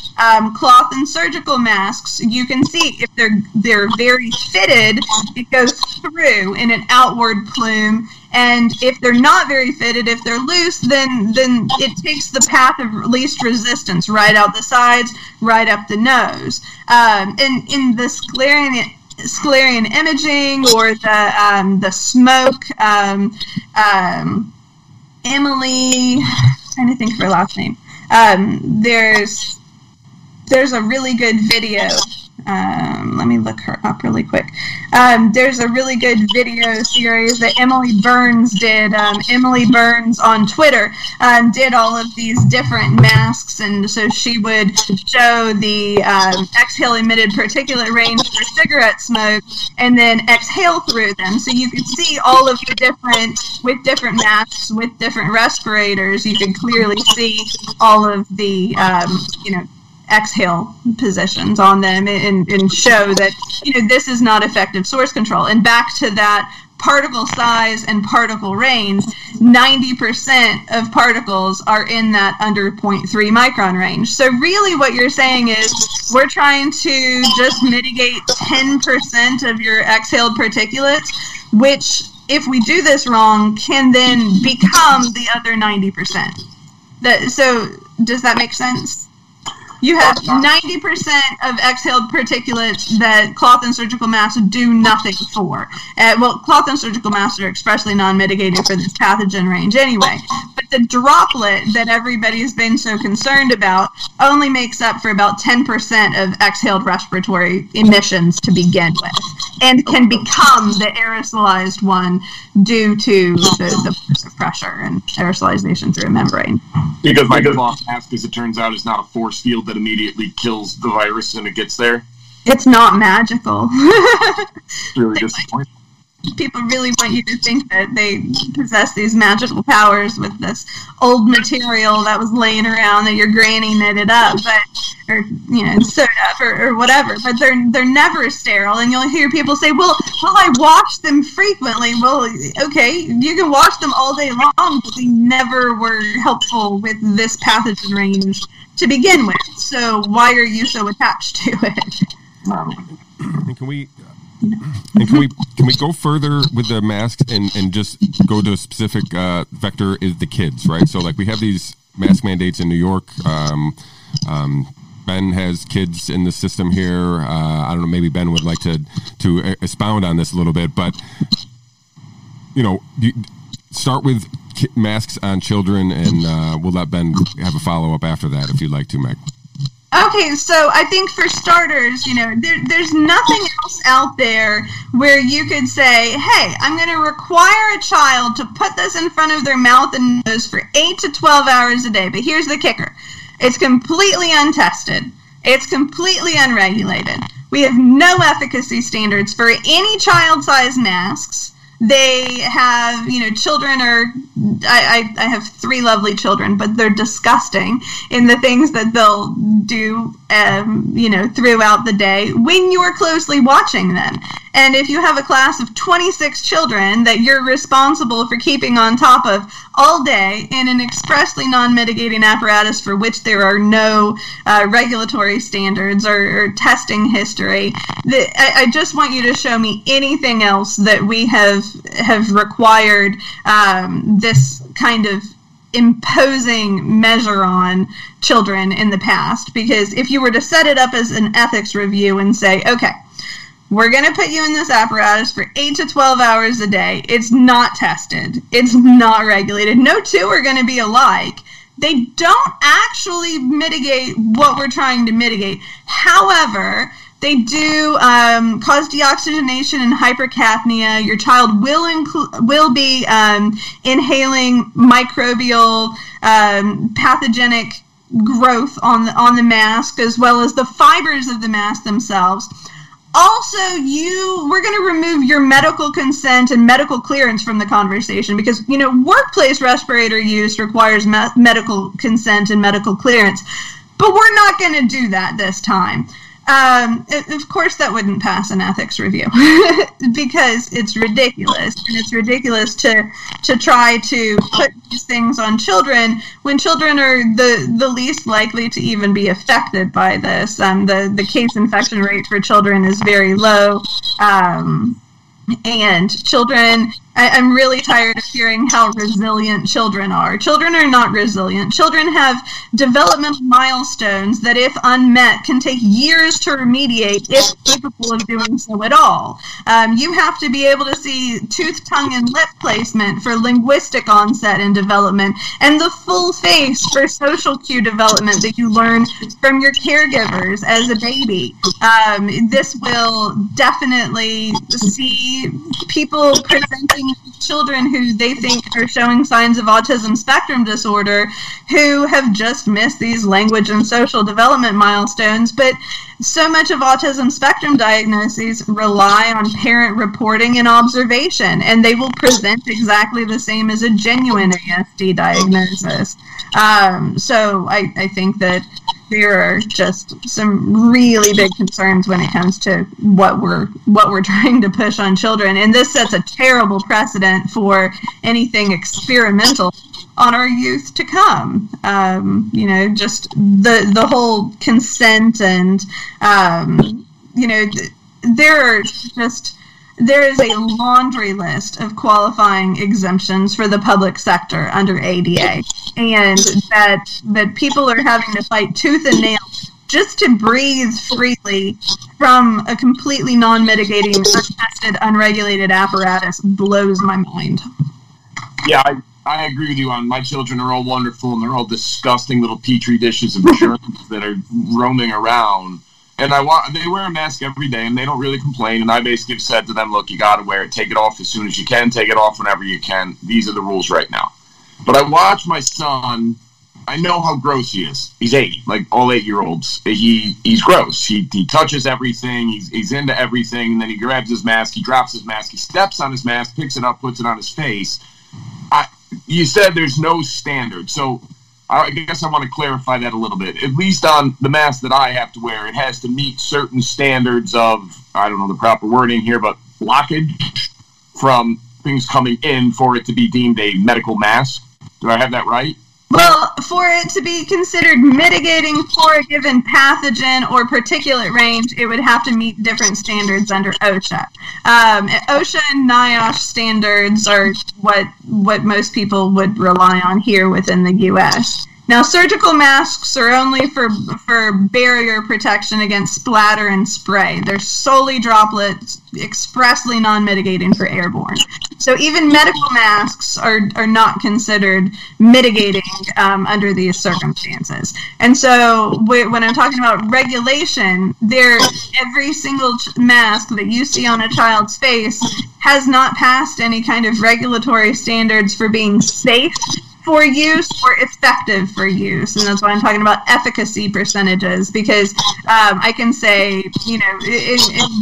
Cloth and surgical masks, you can see if they're very fitted, it goes through in an outward plume. And if they're not very fitted, if they're loose, then it takes the path of least resistance right out the sides, right up the nose. And in the sclerian imaging or the smoke, Emily, I'm trying to think of her last name. There's a really good video. Let me look her up really quick. There's a really good video series that Emily Burns did. Emily Burns on Twitter did all of these different masks, and so she would show the exhale emitted particulate range for cigarette smoke and then exhale through them. So you could see all of the different, with different masks, with different respirators, you could clearly see all of the, exhale positions on them and show that, this is not effective source control. And back to that particle size and particle range, 90% of particles are in that under 0.3 micron range. So really what you're saying is we're trying to just mitigate 10% of your exhaled particulates, which if we do this wrong can then become the other 90%. So does that make sense? You have 90% of exhaled particulates that cloth and surgical masks do nothing for. Cloth and surgical masks are expressly non-mitigated for this pathogen range anyway. But the droplet that everybody's been so concerned about only makes up for about 10% of exhaled respiratory emissions to begin with, and can become the aerosolized one due to the force of pressure and aerosolization through a membrane. Because my cloth mask, as it turns out, is not a force field that immediately kills the virus when it gets there. It's not magical. It's really disappointing. People really want you to think that they possess these magical powers with this old material that was laying around that your granny knitted up, sewed up or whatever. But they're never sterile, and you'll hear people say, "Well, I wash them frequently." Well, okay, you can wash them all day long, but they never were helpful with this pathogen range to begin with. So why are you so attached to it? Can we go further with the masks and just go to a specific vector is the kids, right? So like we have these mask mandates in New York. Ben has kids in the system here. I don't know, maybe Ben would like to expound on this a little bit, but you start with masks on children, and we'll let Ben have a follow-up after that if you'd like to, Meg. Okay, so I think for starters, there's nothing else out there where you could say, hey, I'm going to require a child to put this in front of their mouth and nose for 8 to 12 hours a day. But here's the kicker. It's completely untested. It's completely unregulated. We have no efficacy standards for any child-sized masks. They have, children are, I have 3 lovely children, but they're disgusting in the things that they'll do, throughout the day when you're closely watching them. And if you have a class of 26 children that you're responsible for keeping on top of all day in an expressly non-mitigating apparatus for which there are no regulatory standards or testing history, I just want you to show me anything else that we have required this kind of imposing measure on children in the past. Because if you were to set it up as an ethics review and say, okay, we're going to put you in this apparatus for 8 to 12 hours a day. It's not tested. It's not regulated. No two are going to be alike. They don't actually mitigate what we're trying to mitigate. However, they do cause deoxygenation and hypercapnia. Your child will be inhaling microbial pathogenic growth on the mask, as well as the fibers of the mask themselves. Also, we're going to remove your medical consent and medical clearance from the conversation because, you know, workplace respirator use requires medical consent and medical clearance, but we're not going to do that this time. Of course, that wouldn't pass an ethics review because it's ridiculous, and it's ridiculous to try to put these things on children when children are the least likely to even be affected by this. The case infection rate for children is very low, and children. I'm really tired of hearing how resilient children are. Children are not resilient. Children have developmental milestones that, if unmet, can take years to remediate if capable of doing so at all. You have to be able to see tooth, tongue, and lip placement for linguistic onset and development, and the full face for social cue development that you learn from your caregivers as a baby. This will definitely see people presenting children who they think are showing signs of autism spectrum disorder who have just missed these language and social development milestones. But so much of autism spectrum diagnoses rely on parent reporting and observation, and they will present exactly the same as a genuine ASD diagnosis. So I think that there are just some really big concerns when it comes to what we're trying to push on children, and this sets a terrible precedent for anything experimental on our youth to come. Just the whole consent and there is a laundry list of qualifying exemptions for the public sector under ADA, and that people are having to fight tooth and nail just to breathe freely from a completely non-mitigating, untested, unregulated apparatus blows my mind. Yeah, I agree with you on my children are all wonderful, and they're all disgusting little petri dishes of germs that are roaming around. And they wear a mask every day, and they don't really complain. And I basically have said to them, look, you got to wear it. Take it off as soon as you can. Take it off whenever you can. These are the rules right now. But I watch my son. I know how gross he is. He's 8, like all 8-year-olds. He's gross. He touches everything. He's into everything. And then he grabs his mask. He drops his mask. He steps on his mask, picks it up, puts it on his face. You said there's no standard. So I guess I want to clarify that a little bit. At least on the mask that I have to wear, it has to meet certain standards of, I don't know the proper wording here, but blockage from things coming in for it to be deemed a medical mask. Do I have that right? Well, for it to be considered mitigating for a given pathogen or particulate range, it would have to meet different standards under OSHA. OSHA and NIOSH standards are what most people would rely on here within the U.S. Now, surgical masks are only for barrier protection against splatter and spray. They're solely droplets, expressly non-mitigating for airborne. So even medical masks are not considered mitigating under these circumstances. And so when I'm talking about regulation, every single mask that you see on a child's face has not passed any kind of regulatory standards for being safe for use or effective for use. And that's why I'm talking about efficacy percentages, because I can say,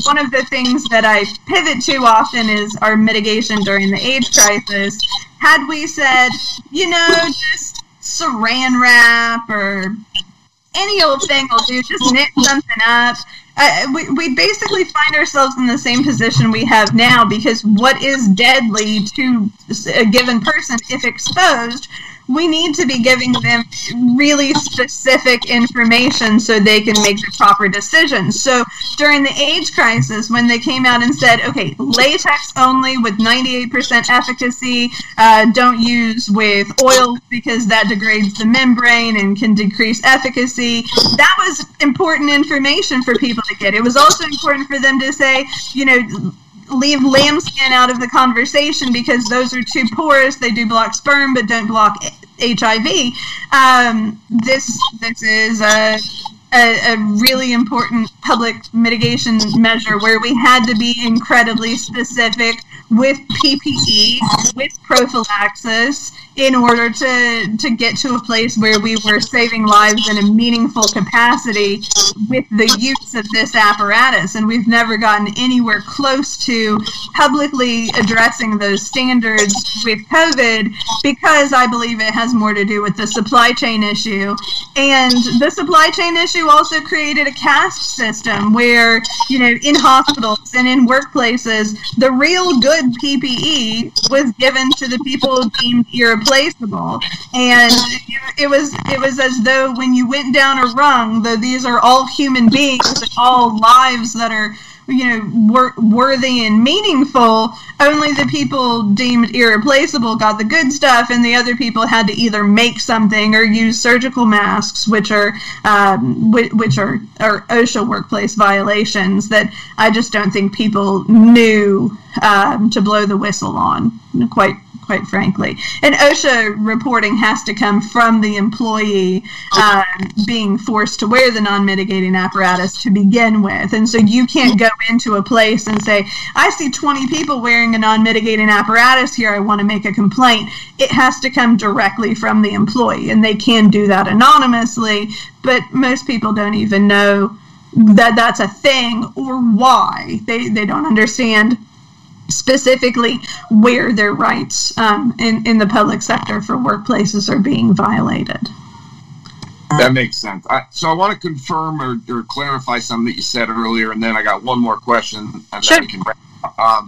one of the things that I pivot to often is our mitigation during the AIDS crisis. Had we said, just saran wrap or any old thing will do, just knit something up. We basically find ourselves in the same position we have now, because what is deadly to a given person, if exposed, we need to be giving them really specific information so they can make the proper decisions. So during the AIDS crisis, when they came out and said, okay, latex only with 98% efficacy, don't use with oil because that degrades the membrane and can decrease efficacy, that was important information for people to get. It was also important for them to say, you know, leave lambskin out of the conversation because those are too porous. They do block sperm, but don't block HIV. This is a really important public mitigation measure where we had to be incredibly specific with PPE, with prophylaxis, in order to get to a place where we were saving lives in a meaningful capacity with the use of this apparatus. And we've never gotten anywhere close to publicly addressing those standards with COVID, because I believe it has more to do with the supply chain issue. And the supply chain issue also created a caste system where, you know, in hospitals and in workplaces, the real good PPE was given to the people deemed irreplaceable, and it was as though when you went down a rung, though these are all human beings, all lives that are, you know, worthy and meaningful, only the people deemed irreplaceable got the good stuff, and the other people had to either make something or use surgical masks, which are OSHA workplace violations that I just don't think people knew to blow the whistle on, quite frankly. And OSHA reporting has to come from the employee being forced to wear the non-mitigating apparatus to begin with. And so you can't go into a place and say, I see 20 people wearing a non-mitigating apparatus here, I want to make a complaint. It has to come directly from the employee, and they can do that anonymously, but most people don't even know that that's a thing or why. They don't understand specifically where their rights in the public sector for workplaces are being violated. That makes sense. So I want to confirm or clarify something that you said earlier, and then I got one more question, and sure, then we can wrap up.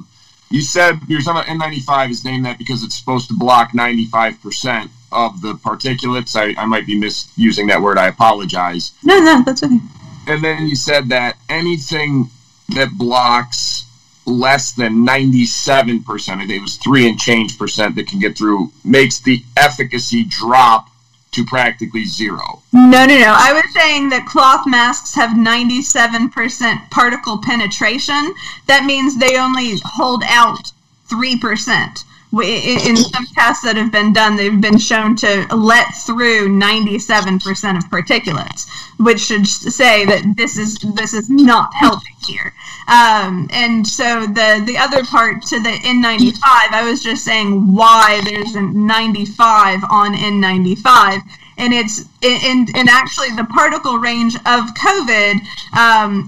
You said you're talking about N95 is named that because it's supposed to block 95% of the particulates. I might be misusing that word. I apologize. No, that's okay. And then you said that anything that blocks less than 97%, I think it was 3% and change that can get through, makes the efficacy drop to practically zero. No. I was saying that cloth masks have 97% particle penetration. That means they only hold out 3%. In some tests that have been done, they've been shown to let through 97% of particulates, which should say that this is not helping here. And so the other part to the N95, I was just saying why there's a 95 on N95. And it's actually the particle range of COVID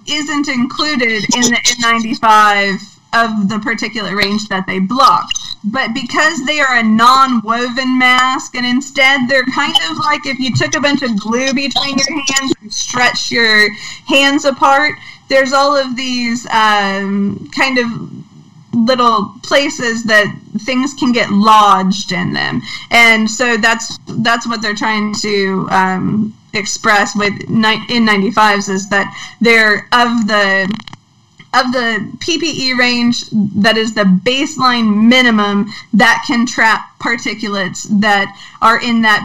isn't included in the N95 of the particulate range that they block. But because they are a non-woven mask, and instead they're kind of like if you took a bunch of glue between your hands and stretched your hands apart, there's all of these kind of little places that things can get lodged in them. And so that's what they're trying to express with N95s, is that they're of the PPE range that is the baseline minimum that can trap particulates that are in that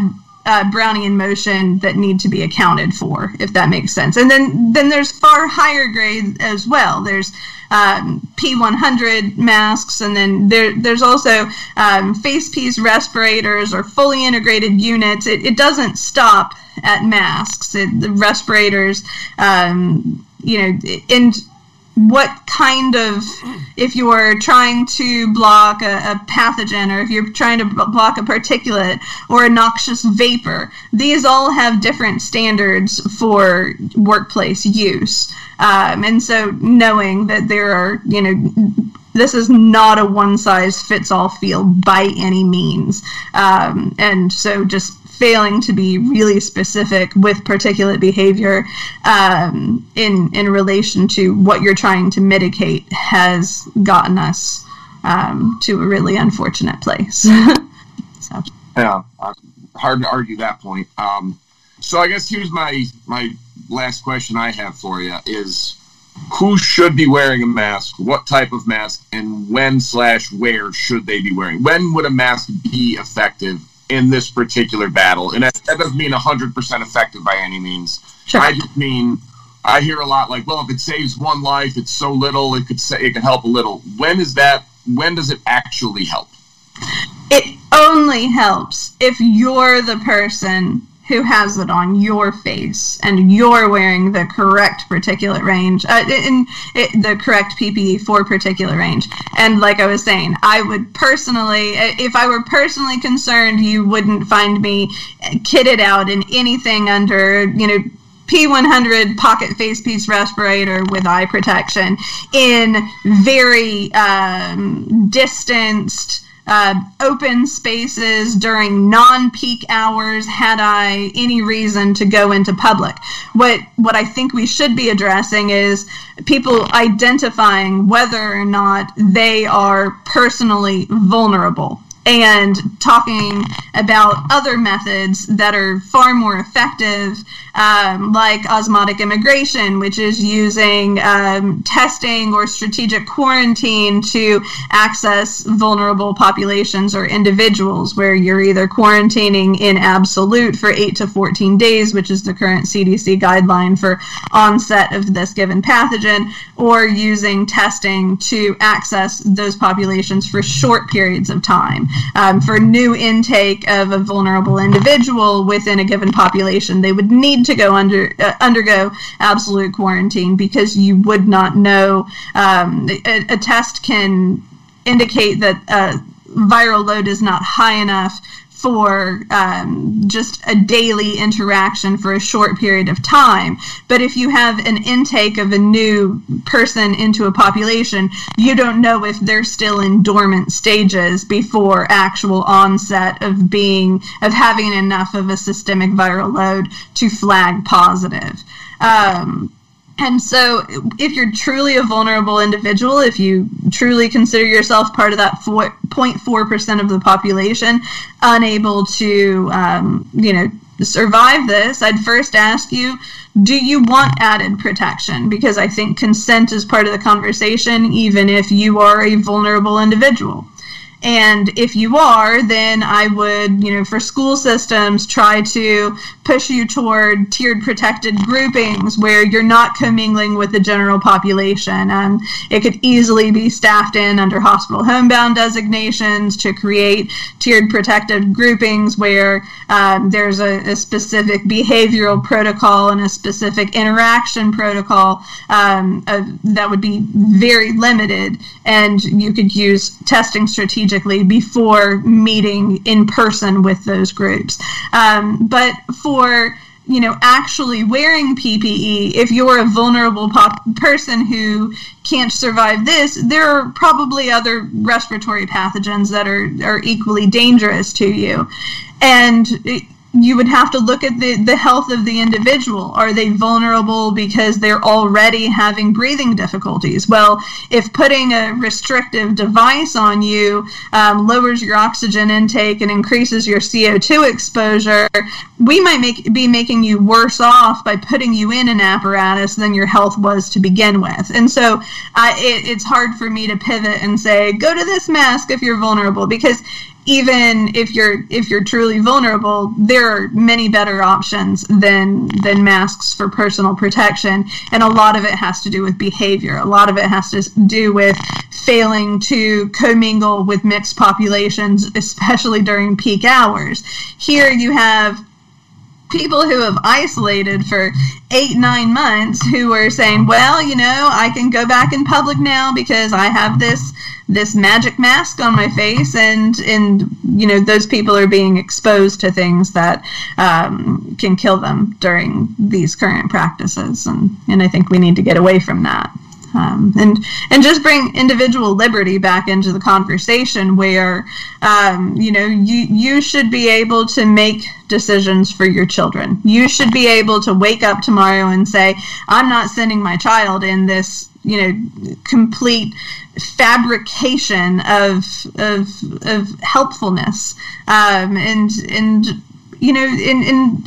Brownian motion that need to be accounted for, if that makes sense. And then there's far higher grades as well. There's P100 masks, and then there's also face piece respirators or fully integrated units. It doesn't stop at masks. The respirators, and what kind of, if you are trying to block a pathogen, or if you're trying to block a particulate or a noxious vapor, these all have different standards for workplace use. And so knowing that there are, this is not a one-size-fits-all field by any means. And so just failing to be really specific with particulate behavior in relation to what you're trying to mitigate has gotten us to a really unfortunate place. So. Yeah, hard to argue that point. So I guess here's my last question I have for you is, who should be wearing a mask, what type of mask, and when/where should they be wearing? When would a mask be effective in this particular battle? And that doesn't mean 100% effective by any means. Sure. I just mean, I hear a lot like, well, if it saves one life, it's so little, it could help a little. When does it actually help? It only helps if you're the person who has it on your face and you're wearing the correct particulate range, the correct PPE for particulate range. And like I was saying, I would personally, if I were personally concerned, you wouldn't find me kitted out in anything under, P100 pocket face piece respirator with eye protection in very distanced, open spaces during non-peak hours had I any reason to go into public. What I think we should be addressing is people identifying whether or not they are personally vulnerable and talking about other methods that are far more effective, like osmotic immigration, which is using testing or strategic quarantine to access vulnerable populations or individuals, where you're either quarantining in absolute for 8 to 14 days, which is the current CDC guideline for onset of this given pathogen, or using testing to access those populations for short periods of time. For new intake of a vulnerable individual within a given population, they would need to go undergo absolute quarantine, because you would not know. A test can indicate that viral load is not high enough for just a daily interaction for a short period of time. But if you have an intake of a new person into a population, you don't know if they're still in dormant stages before actual onset of having enough of a systemic viral load to flag positive. And so if you're truly a vulnerable individual, if you truly consider yourself part of that 0.4% of the population unable to, survive this, I'd first ask you, do you want added protection? Because I think consent is part of the conversation, even if you are a vulnerable individual. And if you are, then I would, for school systems, try to push you toward tiered protected groupings where you're not commingling with the general population. It could easily be staffed in under hospital homebound designations to create tiered protected groupings where there's a specific behavioral protocol and a specific interaction protocol that would be very limited. And you could use testing strategic before meeting in person with those groups. But for actually wearing PPE, if you're a vulnerable person who can't survive this, there are probably other respiratory pathogens that are equally dangerous to you. And you would have to look at the health of the individual. Are they vulnerable because they're already having breathing difficulties? Well, if putting a restrictive device on you lowers your oxygen intake and increases your CO2 exposure, we might be making you worse off by putting you in an apparatus than your health was to begin with. And so it's hard for me to pivot and say, go to this mask if you're vulnerable, because even if you're truly vulnerable, there are many better options than masks for personal protection. And a lot of it has to do with behavior. A lot of it has to do with failing to commingle with mixed populations, especially during peak hours. Here you have people who have isolated for 8-9 months who are saying, well, I can go back in public now because I have this magic mask on my face, and those people are being exposed to things that can kill them during these current practices, and I think we need to get away from that. And just bring individual liberty back into the conversation where, you know, you should be able to make decisions for your children. You should be able to wake up tomorrow and say, I'm not sending my child in this, you know, complete fabrication of helpfulness. And you know,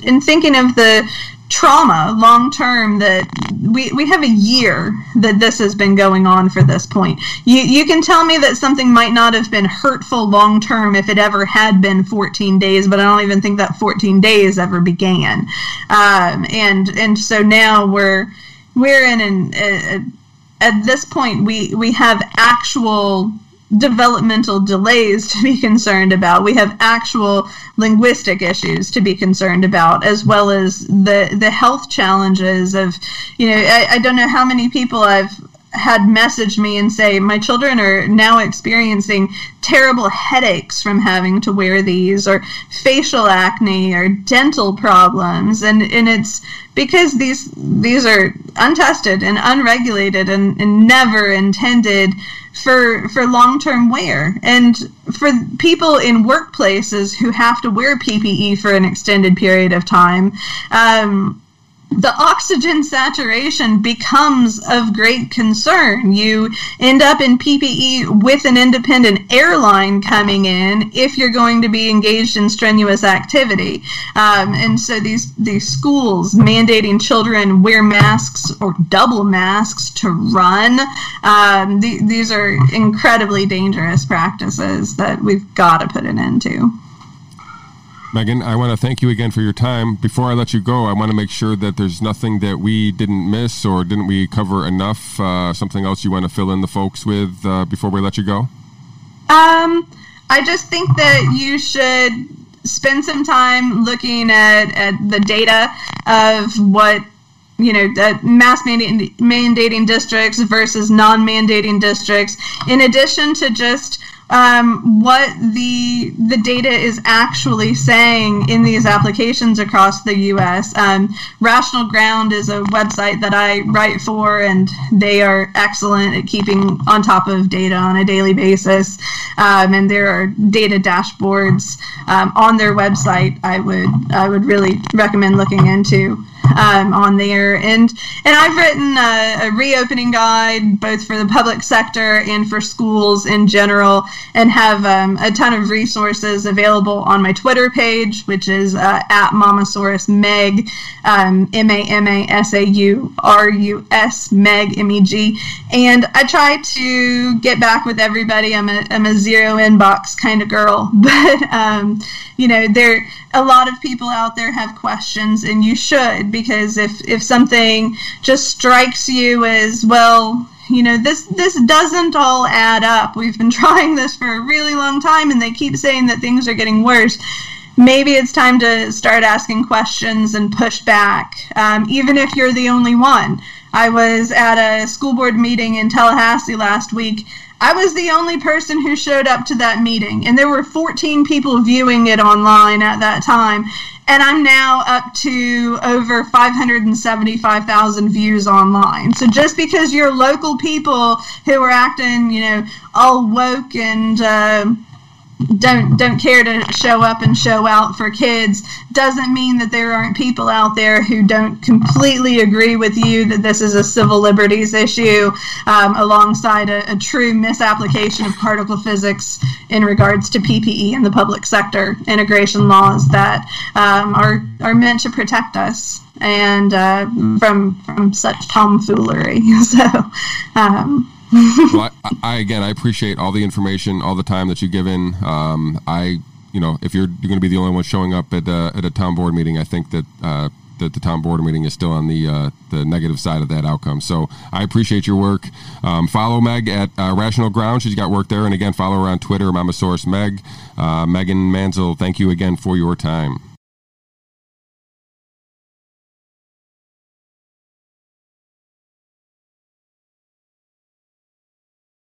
in thinking of the trauma long term that we have a year that this has been going on for this point. You can tell me that something might not have been hurtful long term if it ever had been 14 days, but I don't even think that 14 days ever began. And so now we're in at this point we have actual developmental delays to be concerned about. We have actual linguistic issues to be concerned about, as well as the health challenges of, you know, I don't know how many people I've had messaged me and say, my children are now experiencing terrible headaches from having to wear these, or facial acne, or dental problems, and it's because these are untested and unregulated and never intended for long-term wear. And for people in workplaces who have to wear PPE for an extended period of time, the oxygen saturation becomes of great concern. You end up in PPE with an independent airline coming in if you're going to be engaged in strenuous activity. And so these schools mandating children wear masks or double masks to run, these are incredibly dangerous practices that we've got to put an end to. Megan, I want to thank you again for your time. Before I let you go, I want to make sure that there's nothing that we didn't miss or didn't we cover enough, something else you want to fill in the folks with before we let you go? I just think that you should spend some time looking at the data of what, you know, that mass mandating districts versus non-mandating districts, in addition to just what the data is actually saying in these applications across the U.S. Rational Ground is a website that I write for, and they are excellent at keeping on top of data on a daily basis. And there are data dashboards on their website. I would really recommend looking into. On there, and I've written a reopening guide both for the public sector and for schools in general, and have a ton of resources available on my Twitter page, which is at Mamasaurus Meg, M-A-M-A-S-A-U-R-U-S Meg, M-E-G, and I try to get back with everybody. I'm a zero inbox kind of girl, but you know, a lot of people out there have questions, and you should, because if something just strikes you as, well, you know, this doesn't all add up. We've been trying this for a really long time, and they keep saying that things are getting worse. Maybe it's time to start asking questions and push back, even if you're the only one. I was at a school board meeting in Tallahassee last week. I was the only person who showed up to that meeting, and there were 14 people viewing it online at that time, and I'm now up to over 575,000 views online. So just because your local people who are acting, you know, all woke and don't care to show up and show out for kids doesn't mean that there aren't people out there who don't completely agree with you that this is a civil liberties issue, alongside a true misapplication of particle physics in regards to PPE and the public sector integration laws that are meant to protect us and from such tomfoolery. So well, I appreciate all the information, all the time that you give in. You know, if you're going to be the only one showing up at a town board meeting, I think that the town board meeting is still on the negative side of that outcome. So I appreciate your work. Follow Meg at Rational Ground. She's got work there. And again, follow her on Twitter, Mamasaurus Meg. Megan Mansell, thank you again for your time.